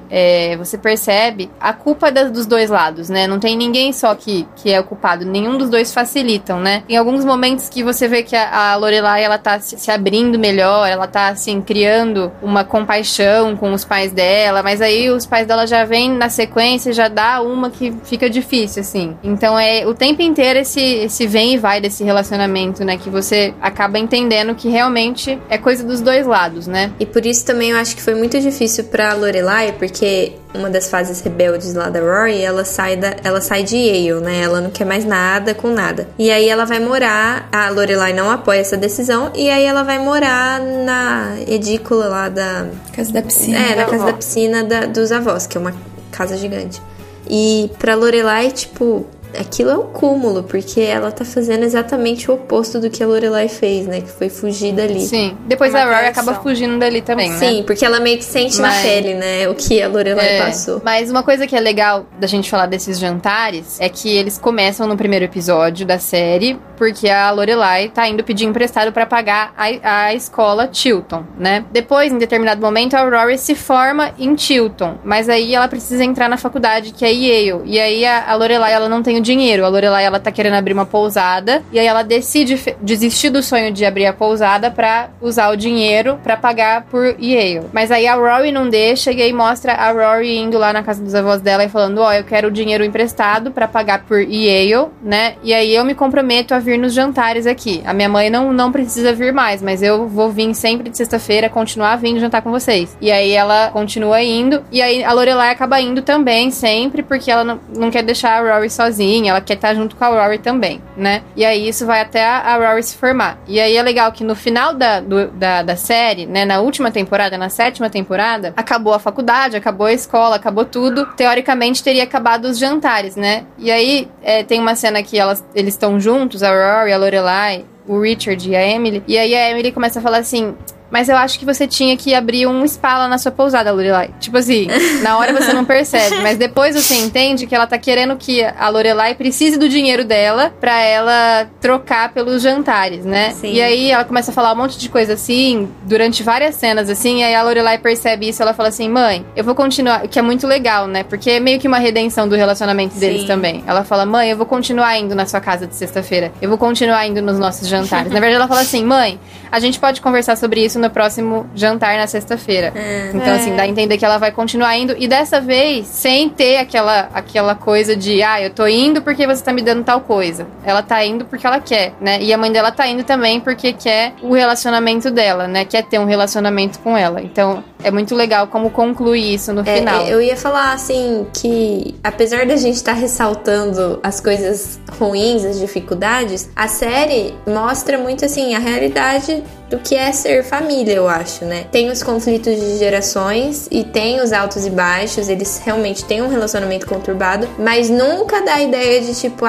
você percebe a culpa dos dois lados, né? Não tem ninguém só que é o culpado, nenhum dos dois facilitam, né? Em alguns momentos que você vê que a Lorelai, ela tá se abrindo melhor, ela tá, assim, criando uma compaixão com os pais dela, mas aí os pais dela já vêm na sequência e já dá uma que fica difícil, assim. Então é o tempo inteiro esse vem e vai desse relacionamento, né? Que você acaba entendendo que realmente é coisa dos dois lados, né? E por isso também eu acho que foi muito difícil pra Lorelai, porque uma das fases rebeldes lá da Rory, ela sai de Yale, né? Ela não quer mais nada com nada. E aí ela vai morar... A Lorelai não apoia essa decisão. E aí ela vai morar na edícula lá da... Casa da piscina. Na casa da piscina dos avós, que é uma casa gigante. E pra Lorelai, tipo... Aquilo é o cúmulo, porque ela tá fazendo exatamente o oposto do que a Lorelai fez, né? Que foi fugir dali. Sim. Depois a Rory acaba fugindo dali também, né? Sim, porque ela meio que sente na pele, né? O que a Lorelai passou. Mas uma coisa que é legal da gente falar desses jantares é que eles começam no primeiro episódio da série, porque a Lorelai tá indo pedir emprestado pra pagar a escola Chilton, né? Depois, em determinado momento, a Rory se forma em Chilton, mas aí ela precisa entrar na faculdade, que é Yale. E aí a Lorelai, ela não tem dinheiro. A Lorelai, ela tá querendo abrir uma pousada e aí ela decide desistir do sonho de abrir a pousada pra usar o dinheiro pra pagar por Yale. Mas aí a Rory não deixa e aí mostra a Rory indo lá na casa dos avós dela e falando, eu quero o dinheiro emprestado pra pagar por Yale, né? E aí eu me comprometo a vir nos jantares aqui. A minha mãe não precisa vir mais, mas eu vou vir sempre de sexta-feira, continuar vindo jantar com vocês. E aí ela continua indo e aí a Lorelai acaba indo também sempre, porque ela não quer deixar a Rory sozinha. Ela quer estar junto com a Rory também, né? E aí isso vai até a Rory se formar. E aí é legal que no final da série, né? Na última temporada, na 7ª temporada, acabou a faculdade, acabou a escola, acabou tudo. Teoricamente teria acabado os jantares, né? E aí tem uma cena que eles estão juntos, a Rory, a Lorelai, o Richard e a Emily. E aí a Emily começa a falar assim... Mas eu acho que você tinha que abrir um spa lá na sua pousada, Lorelai. Tipo assim, na hora você não percebe, mas depois você entende que ela tá querendo que a Lorelai precise do dinheiro dela pra ela trocar pelos jantares, né? Sim. E aí ela começa a falar um monte de coisa assim, durante várias cenas assim, e aí a Lorelai percebe isso, ela fala assim, mãe, eu vou continuar, que é muito legal, né? Porque é meio que uma redenção do relacionamento deles também. Ela fala, mãe, eu vou continuar indo na sua casa de sexta-feira, eu vou continuar indo nos nossos jantares. Na verdade ela fala assim, mãe, a gente pode conversar sobre isso no próximo jantar na sexta-feira. Então, assim, dá a entender que ela vai continuar indo. E dessa vez, sem ter aquela coisa de, eu tô indo porque você tá me dando tal coisa. Ela tá indo porque ela quer, né? E a mãe dela tá indo também porque quer o relacionamento dela, né? Quer ter um relacionamento com ela. Então, é muito legal como conclui isso no final. Eu ia falar, assim, que apesar da gente estar ressaltando as coisas ruins, as dificuldades, a série mostra muito, assim, a realidade do que é ser família, eu acho, né? Tem os conflitos de gerações e tem os altos e baixos, eles realmente têm um relacionamento conturbado, mas nunca dá a ideia de tipo,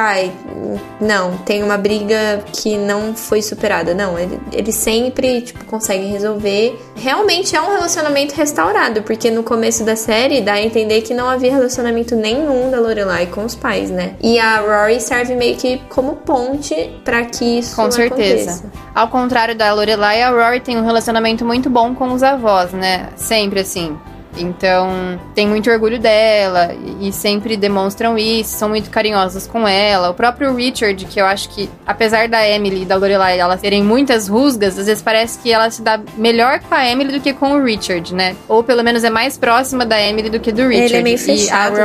não, tem uma briga que não foi superada. Não, ele sempre, tipo, consegue resolver. Realmente é um relacionamento restaurado, porque no começo da série dá a entender que não havia relacionamento nenhum da Lorelai com os pais, né? E a Rory serve meio que como ponte pra que isso aconteça. Com certeza. Ao contrário da Lorelai, a Rory tem um relacionamento muito bom com os avós, né? Sempre, assim. Então, tem muito orgulho dela e sempre demonstram isso, são muito carinhosos com ela. O próprio Richard, que eu acho que, apesar da Emily e da Lorelai elas terem muitas rusgas, às vezes parece que ela se dá melhor com a Emily do que com o Richard, né? Ou pelo menos é mais próxima da Emily do que do Richard. Ele é meio fechado.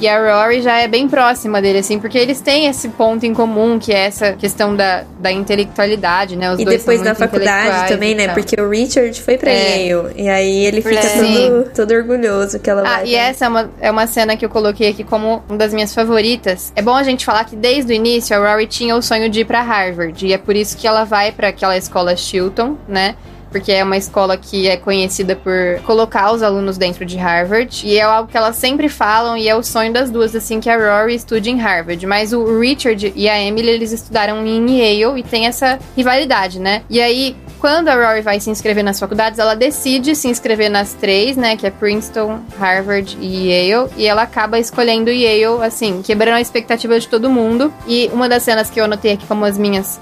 E a Rory já é bem próxima dele, assim, porque eles têm esse ponto em comum, que é essa questão da intelectualidade, né? Os dois depois da faculdade também, né? Porque o Richard foi pra Yale, e aí ele fica todo orgulhoso que ela vai. E essa é uma cena que eu coloquei aqui como uma das minhas favoritas. É bom a gente falar que desde o início a Rory tinha o sonho de ir pra Harvard, e é por isso que ela vai pra aquela escola Chilton, né? Porque é uma escola que é conhecida por colocar os alunos dentro de Harvard, e é algo que elas sempre falam, e é o sonho das duas, assim, que a Rory estude em Harvard. Mas o Richard e a Emily, eles estudaram em Yale, e tem essa rivalidade, né? E aí, quando a Rory vai se inscrever nas faculdades, ela decide se inscrever nas 3, né? Que é Princeton, Harvard e Yale. E ela acaba escolhendo Yale, assim, quebrando a expectativa de todo mundo. E uma das cenas que eu anotei aqui como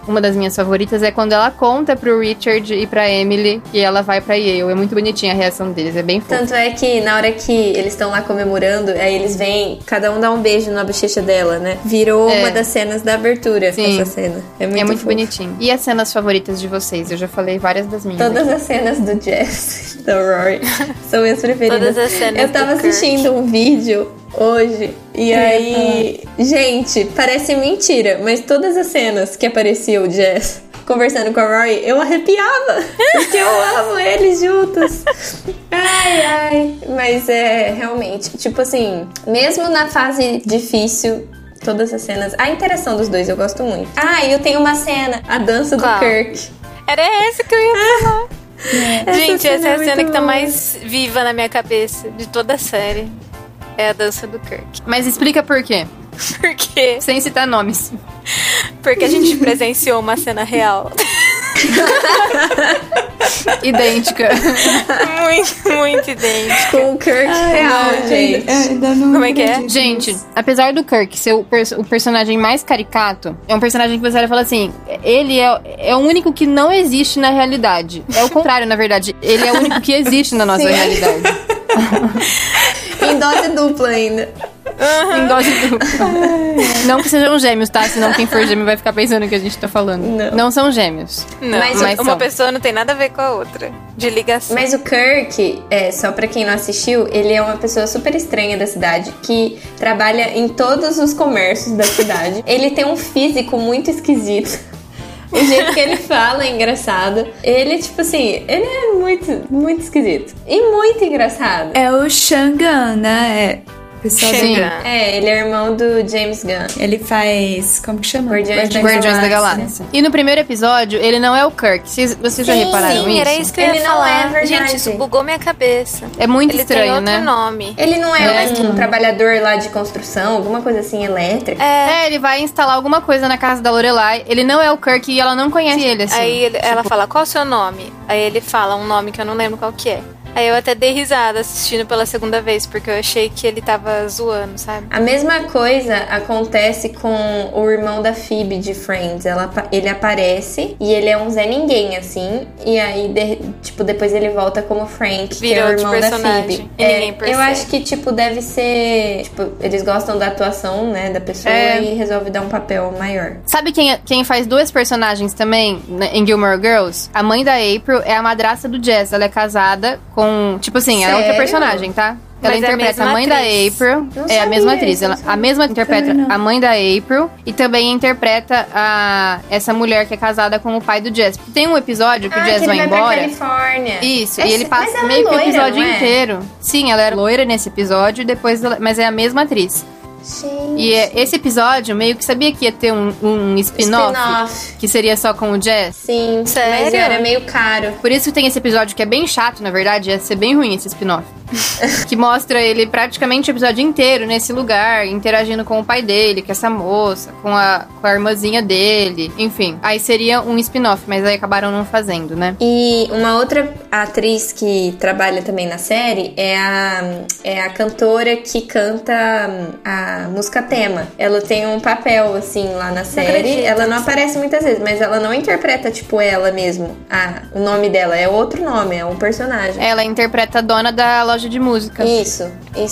uma das minhas favoritas é quando ela conta pro Richard e pra Emily Billy e ela vai pra Yale. É muito bonitinha a reação deles, é bem fofo. Tanto é que na hora que eles estão lá comemorando, aí eles vêm, cada um dá um beijo na bochecha dela, né? Virou uma das cenas da abertura. Sim. Essa cena. É muito bonitinho. E as cenas favoritas de vocês? Eu já falei várias das minhas. Todas as cenas do Jess e do Rory são minhas preferidas. Todas as cenas. Eu tava assistindo um vídeo hoje, e aí... Gente, parece mentira, mas todas as cenas que aparecia o Jess conversando com a Rory, eu arrepiava, porque eu amo eles juntos. Ai, ai. Mas é, realmente, tipo assim, mesmo na fase difícil, todas as cenas... A interação dos dois eu gosto muito. Ah, e eu tenho uma cena, a dança do Kirk. Era essa que eu ia falar. Gente, essa é a cena que tá mais viva na minha cabeça, de toda a série. É a dança do Kirk. Mas explica por quê. Por quê? Sem citar nomes. Porque a gente presenciou uma cena real. Idêntica. Muito, muito idêntica. Com o Kirk real, gente. Como é que é? Gente, apesar do Kirk ser o personagem mais caricato, é um personagem que você fala assim, ele é o único que não existe na realidade. É o contrário, na verdade. Ele é o único que existe na nossa realidade. Em dose dupla ainda. Em dose dupla. Não que sejam gêmeos, tá? Senão quem for gêmeo vai ficar pensando o que a gente tá falando. Não são gêmeos. Não, mas uma pessoa não tem nada a ver com a outra. De ligação. Mas o Kirk, só pra quem não assistiu, ele é uma pessoa super estranha da cidade, que trabalha em todos os comércios da cidade. Ele tem um físico muito esquisito. O jeito que ele fala é engraçado. Ele, tipo assim, ele é muito, muito esquisito. E muito engraçado. É o Shangan, né? Ele é irmão do James Gunn. Ele faz... como que chama? Guardiões da Galáxia. E no primeiro episódio, ele não é o Kirk. Vocês já repararam isso? Sim, era isso que ele eu ia falar. Não é verdade. Gente, isso bugou minha cabeça. É muito estranho, né? Ele tem outro nome. Ele não é mais um trabalhador lá de construção, alguma coisa assim, elétrica. Ele vai instalar alguma coisa na casa da Lorelai. Ele não é o Kirk e ela não conhece ele, assim. Aí ela fala, qual o seu nome? Aí ele fala um nome que eu não lembro qual que é. Aí eu até dei risada assistindo pela segunda vez, porque eu achei que ele tava zoando, sabe? A mesma coisa acontece com o irmão da Phoebe de Friends. Ele aparece e ele é um Zé Ninguém, assim. E aí, depois ele volta como Frank, virou que é o irmão da Phoebe. Eu acho que, deve ser... eles gostam da atuação, né, da pessoa e resolve dar um papel maior. Sabe quem faz duas personagens também em Gilmore Girls? A mãe da April é a madrasta do Jess. Ela é casada com... é outra personagem, tá? Ela interpreta a mãe da April. É a mesma atriz. Ela a mesma interpreta a mãe da April e também interpreta essa mulher que é casada com o pai do Jess. Tem um episódio que o Jess vai embora. Isso, e ele passa meio que o episódio inteiro. Sim, ela era loira nesse episódio, mas é a mesma atriz. Gente. E esse episódio, meio que sabia que ia ter um spin-off que seria só com o Jess. Sim, sério? Mas era meio caro. Por isso que tem esse episódio que é bem chato, na verdade. Ia ser bem ruim esse spin-off. Que mostra ele praticamente o episódio inteiro nesse lugar, interagindo com o pai dele, com essa moça, com a irmãzinha dele, enfim. Aí seria um spin-off, mas aí acabaram não fazendo, né? E uma outra atriz que trabalha também na série é a cantora que canta a música tema. Ela tem um papel, assim, lá na série. Ela não aparece muitas vezes, mas ela não interpreta, ela mesmo. O nome dela é outro nome, é um personagem. Ela interpreta a dona da loja de música. Isso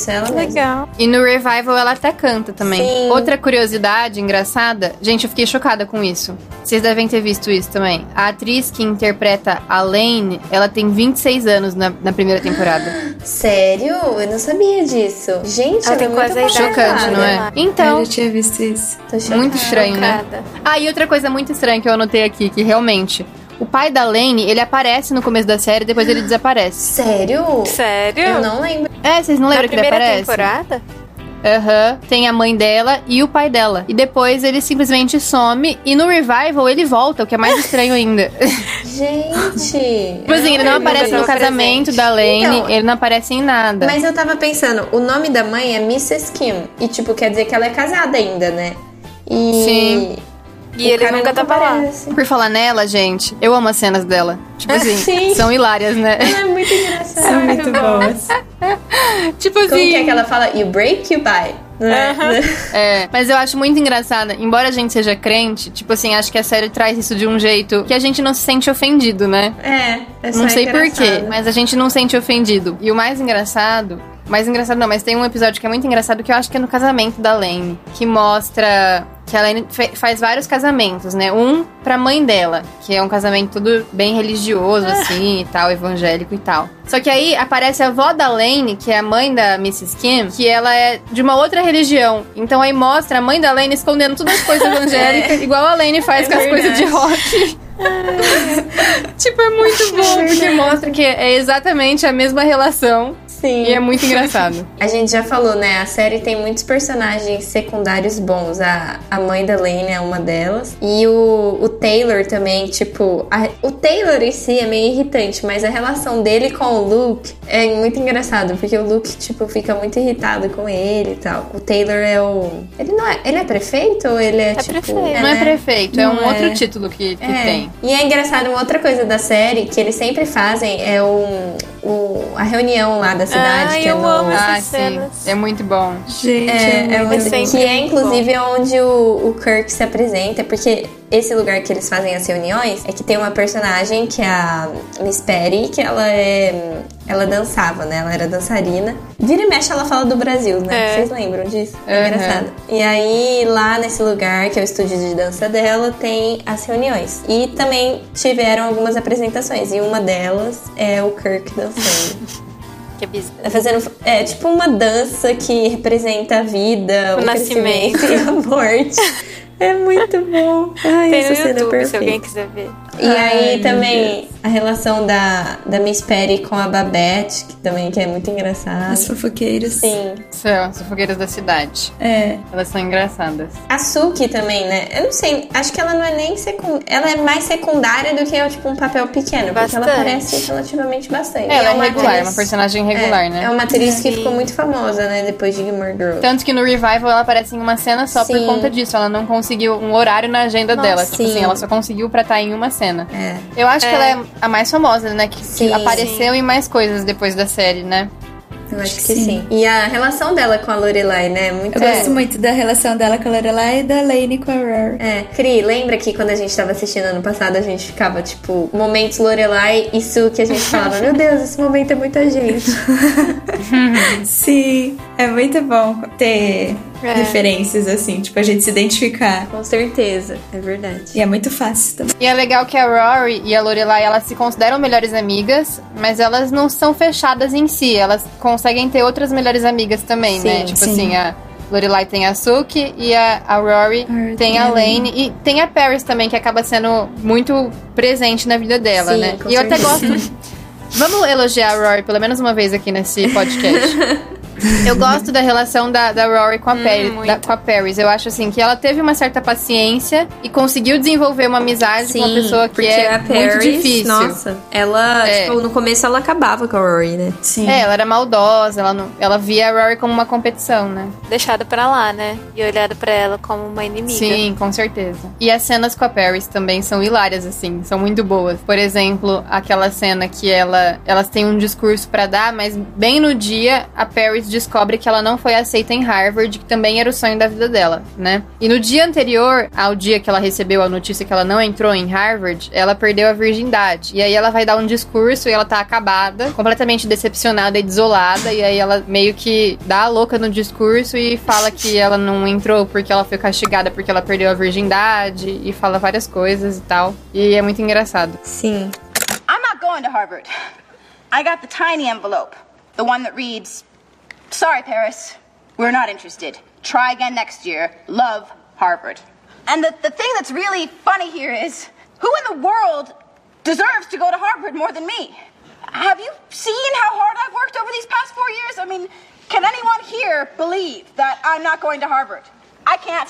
é ela mesmo. Legal. E no Revival ela até canta também. Sim. Outra curiosidade engraçada... Gente, eu fiquei chocada com isso. Vocês devem ter visto isso também. A atriz que interpreta a Lane, ela tem 26 anos na primeira temporada. Sério? Eu não sabia disso. Gente, ela tem quase a idade. Chocante, não é? Então... Eu já tinha visto isso. Tô chocada. Muito estranho, né? E outra coisa muito estranha que eu anotei aqui, que realmente... O pai da Lane, ele aparece no começo da série, depois ele desaparece. Sério? Eu não lembro. Vocês não lembram que ele aparece? Na primeira temporada? Tem a mãe dela e o pai dela. E depois ele simplesmente some e no Revival ele volta, o que é mais estranho ainda. Gente! Mas assim, ele não aparece no casamento da Lane, ele não aparece em nada. Mas eu tava pensando, o nome da mãe é Mrs. Kim. E quer dizer que ela é casada ainda, né? Sim. E ele nunca tá parado. Por falar nela, gente, eu amo as cenas dela. São hilárias, né? Ela é muito engraçada. São muito boas. Como assim... Como que ela fala? You break, you buy. né? Uhum. É, mas eu acho muito engraçada, embora a gente seja crente, tipo assim, acho que a série traz isso de um jeito que a gente não se sente ofendido, né? É só não sei porquê, mas a gente não se sente ofendido. E o mais engraçado não, mas tem um episódio que é muito engraçado, que eu acho que é no casamento da Lane, que mostra que a Lane faz vários casamentos, né? Um pra mãe dela, que é um casamento todo bem religioso, assim, e tal, evangélico e tal. Só que aí aparece a avó da Lane, que é a mãe da Mrs. Kim, que ela é de uma outra religião. Então aí mostra a mãe da Lane escondendo todas as coisas evangélicas, igual a Lane faz com as coisas de rock. Tipo, é muito bom, porque mostra que é exatamente a mesma relação. Sim. E é muito engraçado. A gente já falou, né? A série tem muitos personagens secundários bons. A mãe da Lane é uma delas. E o Taylor também, tipo... O Taylor em si é meio irritante, mas a relação dele com o Luke é muito engraçado, porque o Luke, tipo, fica muito irritado com ele e tal. O Taylor é o... Ele é prefeito ou ele é, tipo... Prefeito. Não é prefeito, é um outro título que tem. E é engraçado, uma outra coisa da série que eles sempre fazem é a reunião lá da cidade. Ai, que eu amo essas cenas. É muito bom. Gente, é muito bom. Que é, inclusive, onde o Kirk se apresenta, porque esse lugar que eles fazem as reuniões é que tem uma personagem que é a Miss Patty, que ela dançava, né? Ela era dançarina. Vira e mexe ela fala do Brasil, né? Vocês lembram disso? É engraçado. E aí, lá nesse lugar, que é o estúdio de dança dela, tem as reuniões. E também tiveram algumas apresentações. E uma delas é o Kirk dançando. Que fazendo, tipo uma dança que representa a vida, o nascimento e a morte. É muito bom. Ai, tem essa no cena YouTube, perfeita. Se alguém quiser ver. E aí também a relação da Miss Patty com a Babette, que é muito engraçada. As fofoqueiras. Sim. São as fofoqueiras da cidade. É. Elas são engraçadas. A Suki também, né? Eu não sei, acho que ela não é nem secundária. Ela é mais secundária do que tipo um papel pequeno. Bastante. Porque ela aparece relativamente bastante. Ela é uma regular, atriz, uma personagem regular, né? É uma atriz que ficou muito famosa, né? Depois de Gilmore Girls. Tanto que no revival ela aparece em uma cena só por conta disso. Ela não conseguiu um horário na agenda dela. Tipo assim, ela só conseguiu pra estar em uma cena. Eu acho que ela é a mais famosa, né? Que apareceu em mais coisas depois da série, né? Eu acho que sim. E a relação dela com a Lorelai, né? Muito eu gosto muito da relação dela com a Lorelai e da Lane com a Rory. Cri, lembra que quando a gente tava assistindo ano passado, a gente ficava, tipo, momentos Lorelai e Sue, que a gente falava, meu Deus, esse momento é muita gente. Sim, é muito bom ter referências, assim, tipo, a gente se identificar. Com certeza, é verdade. E é muito fácil também. E é legal que a Rory e a Lorelai, elas se consideram melhores amigas, mas elas não são fechadas em si, elas conseguem ter outras melhores amigas também, né? Tipo assim, a Lorelai tem a Suki e a Rory tem a Lane e tem a Paris também, que acaba sendo muito presente na vida dela, né? E eu até gosto... Vamos elogiar a Rory pelo menos uma vez aqui nesse podcast. Eu gosto da relação da Rory com a Paris. Eu acho assim que ela teve uma certa paciência e conseguiu desenvolver uma amizade com uma pessoa que é Paris, muito difícil. Nossa, ela, tipo, no começo ela acabava com a Rory, né? Sim. Ela era maldosa, ela via a Rory como uma competição, né? Deixada pra lá, né? E olhada pra ela como uma inimiga. Sim, com certeza. E as cenas com a Paris também são hilárias, assim, são muito boas. Por exemplo, aquela cena que elas têm um discurso pra dar, mas bem no dia a Paris descobre que ela não foi aceita em Harvard, que também era o sonho da vida dela, né? E no dia anterior ao dia que ela recebeu a notícia que ela não entrou em Harvard, ela perdeu a virgindade. E aí ela vai dar um discurso e ela tá acabada, completamente decepcionada e desolada, e aí ela meio que dá a louca no discurso e fala que ela não entrou porque ela foi castigada porque ela perdeu a virgindade e fala várias coisas e tal. E é muito engraçado. Sim. I'm not going to Harvard. I got the tiny envelope. The one that reads... Sorry, Paris. We're not interested. Try again next year. Love, Harvard. And the thing that's really funny here is, who in the world deserves to go to Harvard more than me? Have you seen how hard I've worked over these past 4 years? I mean, can anyone here believe that I'm not going to Harvard? I can't.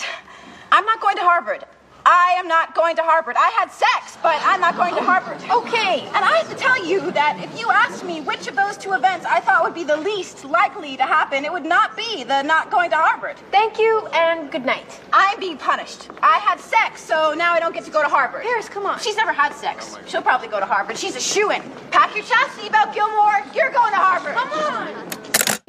I'm not going to Harvard. I am not going to Harvard. I had sex, but I'm not going to Harvard. Okay, and I have to tell you that if you asked me which of those two events I thought would be the least likely to happen, it would not be the not going to Harvard. Thank you, and good night. I'm being punished. I had sex, so now I don't get to go to Harvard. Paris, come on. She's never had sex. She'll probably go to Harvard. She's a shoo-in. Pack your chastity belt, Gilmore. You're going to Harvard. Come on.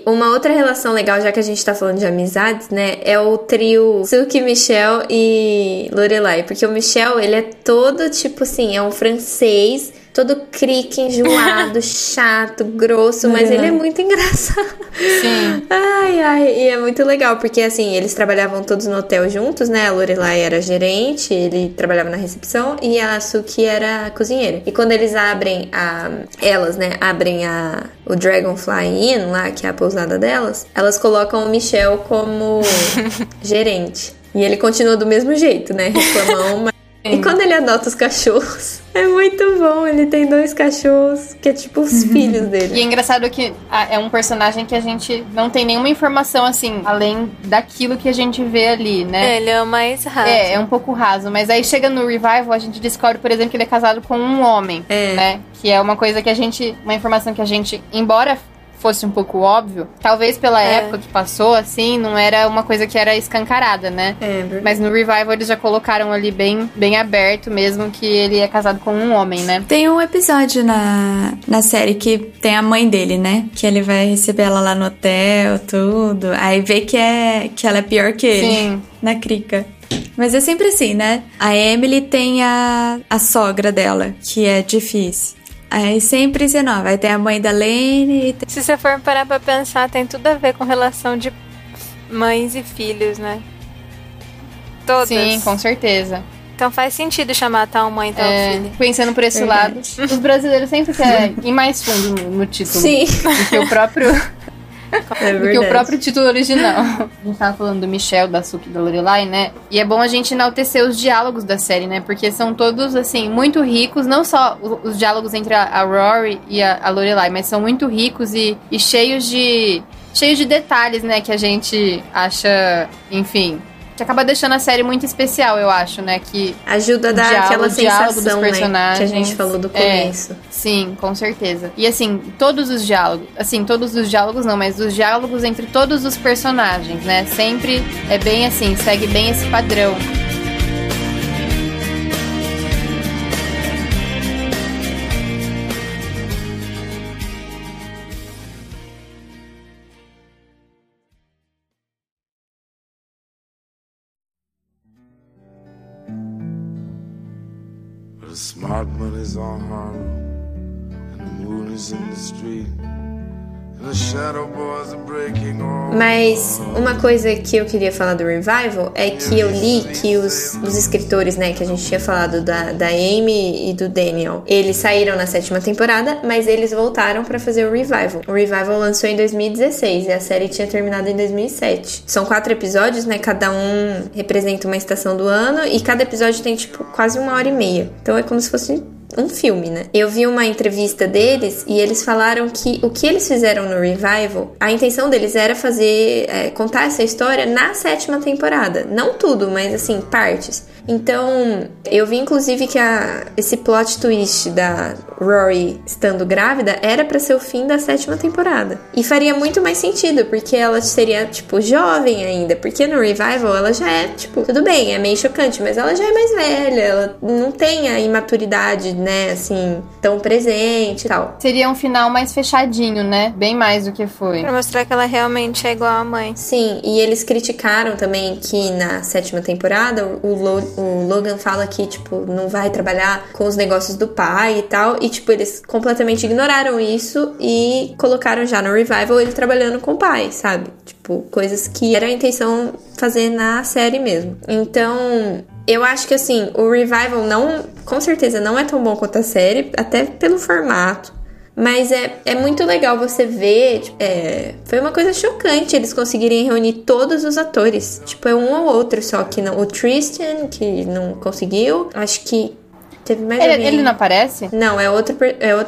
uma outra relação legal, já que a gente tá falando de amizades, né, é o trio Silk, Michel e Lorelai, porque o Michel, ele é todo tipo assim, é um francês, todo crique, enjoado, chato, grosso, mas ele é muito engraçado. Sim. Ai, ai, e é muito legal, porque assim, eles trabalhavam todos no hotel juntos, né? A Lorelai era gerente, ele trabalhava na recepção e a Suki era cozinheira. E quando eles abrem a... elas, né? Abrem a... o Dragonfly Inn lá, que é a pousada delas, elas colocam o Michel como gerente. E ele continua do mesmo jeito, né? Reclamão, mas... E quando ele adota os cachorros, é muito bom. Ele tem 2 cachorros que é tipo os filhos dele. E é engraçado que é um personagem que a gente não tem nenhuma informação, assim, além daquilo que a gente vê ali, né? Ele é o mais raso. É um pouco raso. Mas aí chega no Revival, a gente descobre, por exemplo, que ele é casado com um homem, né? Que é uma coisa que a gente... Uma informação que a gente, embora... fosse um pouco óbvio, talvez pela época que passou, assim, não era uma coisa que era escancarada, né? É, mas no Revival eles já colocaram ali bem, bem aberto mesmo que ele é casado com um homem, né? Tem um episódio na série que tem a mãe dele, né? Que ele vai receber ela lá no hotel, tudo. Aí vê que ela é pior que ele. Sim. Na crica. Mas é sempre assim, né? A Emily tem a sogra dela, que é difícil. Aí sempre isso é nova. Aí tem a mãe da Lene. Se você for parar pra pensar, tem tudo a ver com relação de mães e filhos, né? Todas. Sim, com certeza. Então faz sentido chamar a tal mãe e tal filho. Pensando por esse lado, os brasileiros sempre querem ir mais fundo no título. Sim. Do que o próprio título original. A gente tava falando do Michel, da Suki, da Lorelai, né? E é bom a gente enaltecer os diálogos da série, né? Porque são todos, assim, muito ricos. Não só os diálogos entre a Rory e a Lorelai, mas são muito ricos e cheios de detalhes, né? Que a gente acha, enfim... Que acaba deixando a série muito especial, eu acho, né? Que ajuda a dar aquela sensação, né? Que a gente falou do começo. Sim, com certeza. E assim, todos os diálogos... Assim, todos os diálogos não, mas os diálogos entre todos os personagens, né? Sempre é bem assim, segue bem esse padrão. The smart money's on Harlem, and the moon is in the street. Mas uma coisa que eu queria falar do Revival é que eu li que os escritores, né, que a gente tinha falado da Amy e do Daniel, eles saíram na 7ª temporada, mas eles voltaram pra fazer o Revival. O Revival lançou em 2016 e a série tinha terminado em 2007. São 4 episódios, né, cada um representa uma estação do ano e cada episódio tem, tipo, quase 1h30. Então é como se fosse... um filme, né? Eu vi uma entrevista deles e eles falaram que o que eles fizeram no Revival, a intenção deles era fazer, contar essa história na 7ª temporada. Não tudo, mas assim, partes. Então, eu vi inclusive que esse plot twist da Rory estando grávida era pra ser o fim da 7ª temporada. E faria muito mais sentido, porque ela seria, tipo, jovem ainda. Porque no Revival ela já é, tipo, tudo bem, é meio chocante, mas ela já é mais velha, ela não tem a imaturidade, né, assim, tão presente e tal. Seria um final mais fechadinho, né? Bem mais do que foi. Pra mostrar que ela realmente é igual à mãe. Sim, e eles criticaram também que na 7ª temporada o Logan fala que, tipo, não vai trabalhar com os negócios do pai e tal. E, tipo, eles completamente ignoraram isso e colocaram já no Revival ele trabalhando com o pai, sabe? Tipo, coisas que era a intenção fazer na série mesmo. Então... eu acho que, assim, o Revival não... com certeza não é tão bom quanto a série, até pelo formato. Mas é muito legal você ver... foi uma coisa chocante eles conseguirem reunir todos os atores. Tipo, é um ou outro só que não... O Tristan, que não conseguiu. Acho que... teve mais ele não aparece? Não, é outro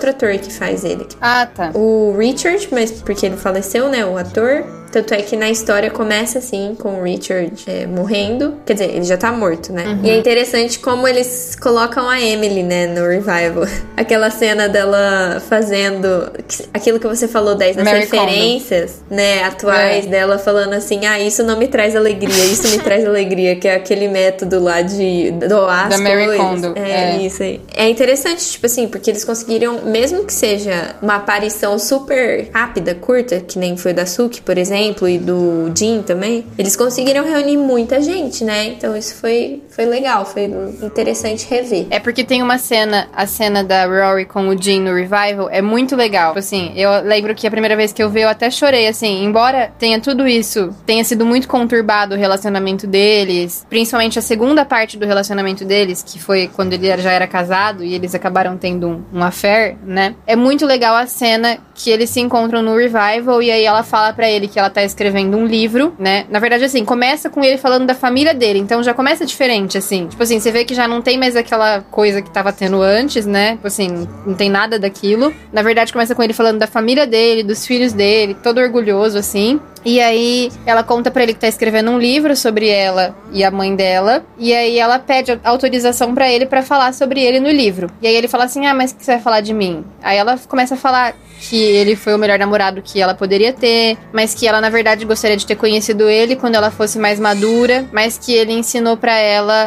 ator que faz ele. Ah, tá. O Richard, mas porque ele faleceu, né? O ator... Tanto é que na história começa assim, com o Richard morrendo. Quer dizer, ele já tá morto, né? Uhum. E é interessante como eles colocam a Emily, né, no revival. Aquela cena dela fazendo aquilo que você falou, das referências, né, atuais dela, falando assim, ah, isso não me traz alegria, isso me traz alegria, que é aquele método lá de doar as coisas. Da Marie Kondo. É, isso aí. É interessante, tipo assim, porque eles conseguiram, mesmo que seja uma aparição super rápida, curta, que nem foi da Suki, por exemplo, e do Jim também, eles conseguiram reunir muita gente, né? Então isso foi legal, foi interessante rever. É porque tem uma cena, a cena da Rory com o Jim no Revival é muito legal. Assim, eu lembro que a primeira vez que eu vi, eu até chorei, assim, embora tenha tudo isso, tenha sido muito conturbado o relacionamento deles, principalmente a segunda parte do relacionamento deles, que foi quando ele já era casado e eles acabaram tendo um affair, né? É muito legal a cena que eles se encontram no Revival e aí ela fala pra ele que ela tá escrevendo um livro, né? Na verdade, assim, começa com ele falando da família dele, então já começa diferente, assim. Tipo assim, você vê que já não tem mais aquela coisa que tava tendo antes, né? Tipo assim, não tem nada daquilo. Na verdade, começa com ele falando da família dele, dos filhos dele, todo orgulhoso, assim. E aí, ela conta pra ele que tá escrevendo um livro sobre ela e a mãe dela. E aí, ela pede autorização pra ele pra falar sobre ele no livro. E aí, ele fala assim, ah, mas o que você vai falar de mim? Aí, ela começa a falar que ele foi o melhor namorado que ela poderia ter, mas que ela, na verdade, gostaria de ter conhecido ele quando ela fosse mais madura, mas que ele ensinou pra ela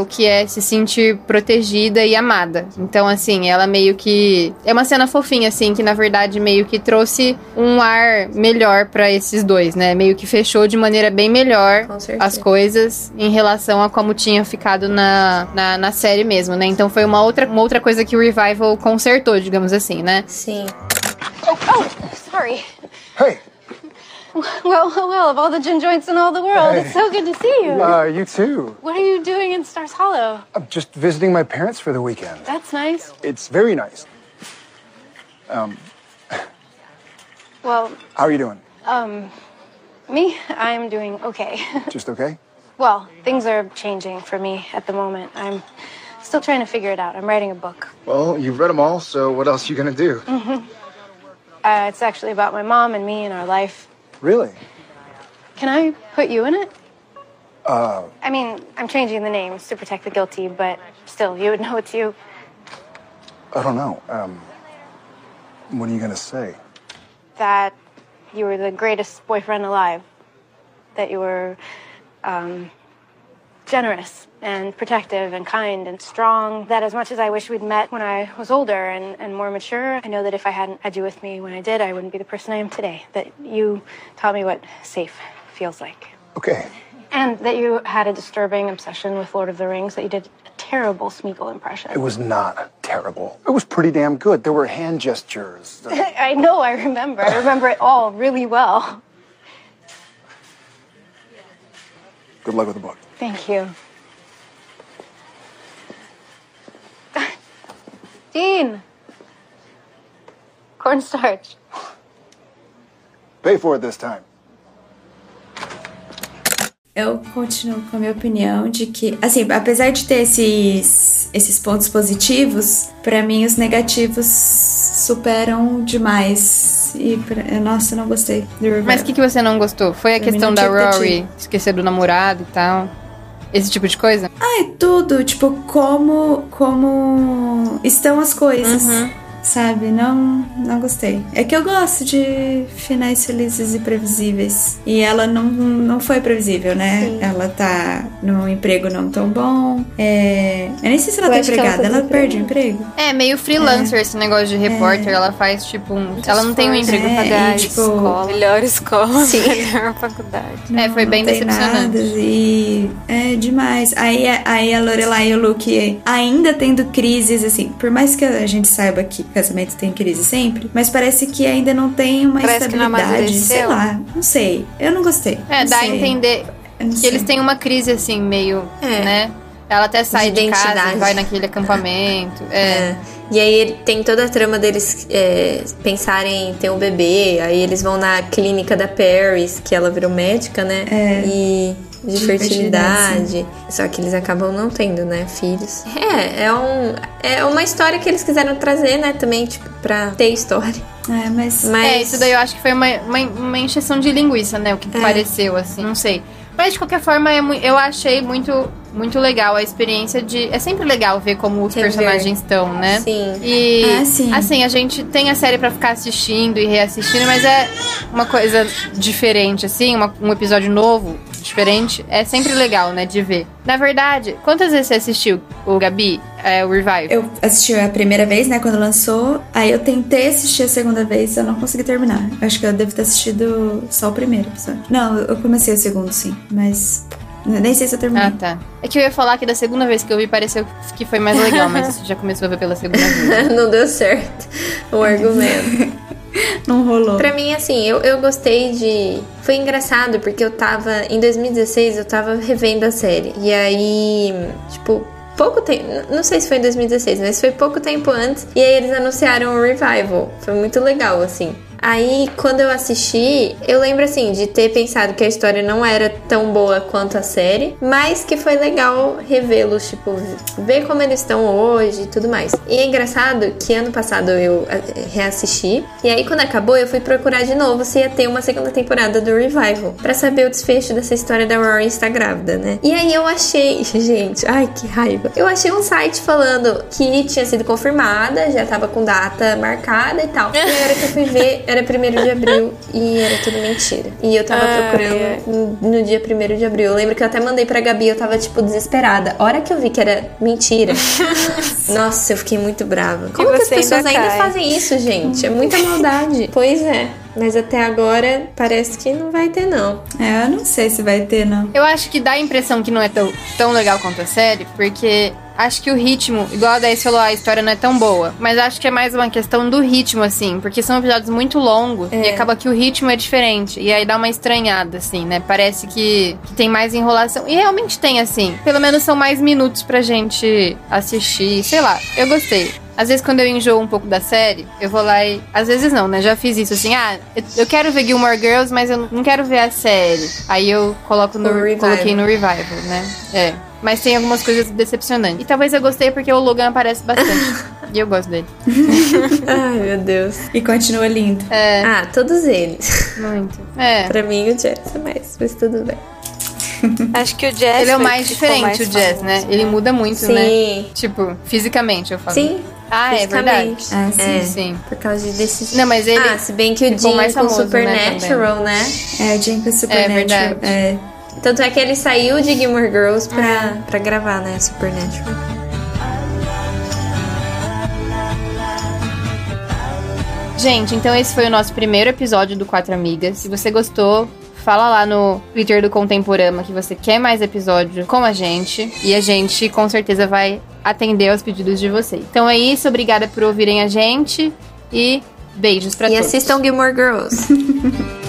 o que é se sentir protegida e amada. Então, assim, ela meio que... É uma cena fofinha, assim, que, na verdade, meio que trouxe um ar melhor pra esses dois. Né? Meio que fechou de maneira bem melhor as coisas em relação a como tinha ficado na série mesmo, né? Então foi uma outra coisa que o Revival consertou, digamos assim, né? Sim. Oh, sorry. Hey. Well, of all the gin joints in all the world, hey. It's so good to see you. You too. What are you doing in Stars Hollow? I'm just visiting my parents for the weekend. That's nice. It's very nice. Well... How are you doing? Me? I'm doing okay. Just okay? Well, things are changing for me at the moment. I'm still trying to figure it out. I'm writing a book. Well, you've read them all, so what else are you going to do? Mm-hmm. It's actually about my mom and me and our life. Really? Can I put you in it? I mean, I'm changing the names to protect the guilty, but still, you would know it's you. I don't know. What are you going to say? That... You were the greatest boyfriend alive. That you were generous and protective and kind and strong. That as much as I wish we'd met when I was older and more mature, I know that if I hadn't had you with me when I did, I wouldn't be the person I am today. That you taught me what safe feels like. Okay. And that you had a disturbing obsession with Lord of the Rings, that you did a terrible Smeagol impression. It was not terrible. It was pretty damn good. There were hand gestures. I know, I remember. I remember it all really well. Good luck with the book. Thank you. Dean! Cornstarch. Pay for it this time. Eu continuo com a minha opinião de que, assim, apesar de ter esses pontos positivos, pra mim os negativos superam demais. E, nossa, eu não gostei do Revival. Mas o que você não gostou? Foi a questão da Rory esquecer do namorado e tal? Esse tipo de coisa? Ah, é tudo. Tipo, como estão as coisas. Uhum. Sabe, não gostei. É que eu gosto de finais felizes e previsíveis. E ela não foi previsível, né? Sim. Ela tá num emprego não tão bom. Eu nem sei se ela tá empregada. Ela perde o emprego. É, meio freelancer esse negócio de repórter. Ela faz tipo ela não tem um emprego pra dar escola. Melhor escola, sim. Melhor faculdade. Não, foi bem decepcionante. E é demais. Aí a Lorelai e o Luke ainda tendo crises, assim. Por mais que a gente saiba que casamento tem crise sempre, mas parece que ainda não tem uma estabilidade, sei lá, não sei, eu não gostei. Dá a entender que eles têm uma crise assim, meio, né? Ela até sai de casa, vai naquele acampamento, E aí tem toda a trama deles pensarem em ter um bebê, aí eles vão na clínica da Paris, que ela virou médica, né? De fertilidade. Só que eles acabam não tendo, né, filhos. É uma história que eles quiseram trazer, né, também, tipo, pra ter história. É, mas... É, isso daí eu acho que foi uma encheção de linguiça, né? O que pareceu, assim, não sei. Mas, de qualquer forma, eu achei muito, muito legal a experiência de... É sempre legal ver como os personagens estão, né? Sim. E, assim, a gente tem a série pra ficar assistindo e reassistindo, mas é uma coisa diferente, assim, um episódio novo, diferente. É sempre legal, né, de ver. Na verdade, quantas vezes você assistiu, o Gabi, o Revive? Eu assisti a primeira vez, né, quando lançou. Aí eu tentei assistir a segunda vez, eu não consegui terminar. Acho que eu devo ter assistido só o primeiro episódio. Não, eu comecei o segundo, sim. Mas nem sei se eu terminei. Ah, tá. É que eu ia falar que da segunda vez que eu vi, pareceu que foi mais legal, mas você já começou a ver pela segunda vez. Não deu certo o argumento. Não rolou. Pra mim, assim, eu gostei de... Foi engraçado, porque eu tava... Em 2016, eu tava revendo a série. E aí, tipo... pouco tempo, não sei se foi em 2016, mas foi pouco tempo antes, e aí eles anunciaram o revival, foi muito legal, assim. Aí, quando eu assisti, eu lembro, assim, de ter pensado que a história não era tão boa quanto a série, mas que foi legal revê-los, tipo, ver como eles estão hoje e tudo mais. E é engraçado que ano passado eu reassisti, e aí quando acabou eu fui procurar de novo se ia ter uma segunda temporada do Revival, pra saber o desfecho dessa história da Rory estar grávida, né? E aí eu achei, gente, ai que raiva, eu achei um site falando que tinha sido confirmada, já tava com data marcada e tal. E aí a hora que eu fui ver, era 1º de abril e era tudo mentira. E eu tava procurando no dia 1º de abril. Eu lembro que eu até mandei pra Gabi, eu tava, tipo, desesperada. A hora que eu vi que era mentira, nossa, eu fiquei muito brava. Como que as pessoas ainda fazem isso, gente? É muita maldade. Pois é. Mas até agora parece que não vai ter, não. É, eu não sei se vai ter, não. Eu acho que dá a impressão que não é tão legal quanto a série, porque acho que o ritmo, igual a Daís falou, a história não é tão boa. Mas acho que é mais uma questão do ritmo, assim, porque são episódios muito longos e acaba que o ritmo é diferente. E aí dá uma estranhada, assim, né? Parece que tem mais enrolação. E realmente tem, assim. Pelo menos são mais minutos pra gente assistir. Sei lá, eu gostei. Às vezes, quando eu enjoo um pouco da série, eu vou lá e... Às vezes não, né? Já fiz isso, assim. Ah, eu quero ver Gilmore Girls, mas eu não quero ver a série. Aí eu coloquei no Revival, né? É. Mas tem algumas coisas decepcionantes. E talvez eu gostei porque o Logan aparece bastante. E eu gosto dele. Ai, meu Deus. E continua lindo. É. Ah, todos eles. Muito. É. Pra mim, o Jess é mais, mas tudo bem. Acho que o Jess... Ele é o mais diferente, mais o Jess, né? Ele muda muito, sim, né? Sim. Tipo, fisicamente, eu falo. Sim. Ah, é verdade. Ah, sim, sim. Por causa desses... Não, mas ele... Ah, se bem que o Jim mais famoso, com Supernatural, né? É, o Jim com Supernatural. É verdade. É. Tanto é que ele saiu de Gilmore Girls pra gravar, né? Supernatural. Gente, então esse foi o nosso primeiro episódio do Quatro Amigas. Se você gostou... Fala lá no Twitter do Contemporama que você quer mais episódio com a gente. E a gente, com certeza, vai atender aos pedidos de vocês. Então é isso. Obrigada por ouvirem a gente. E beijos pra todos. E assistam Gilmore Girls.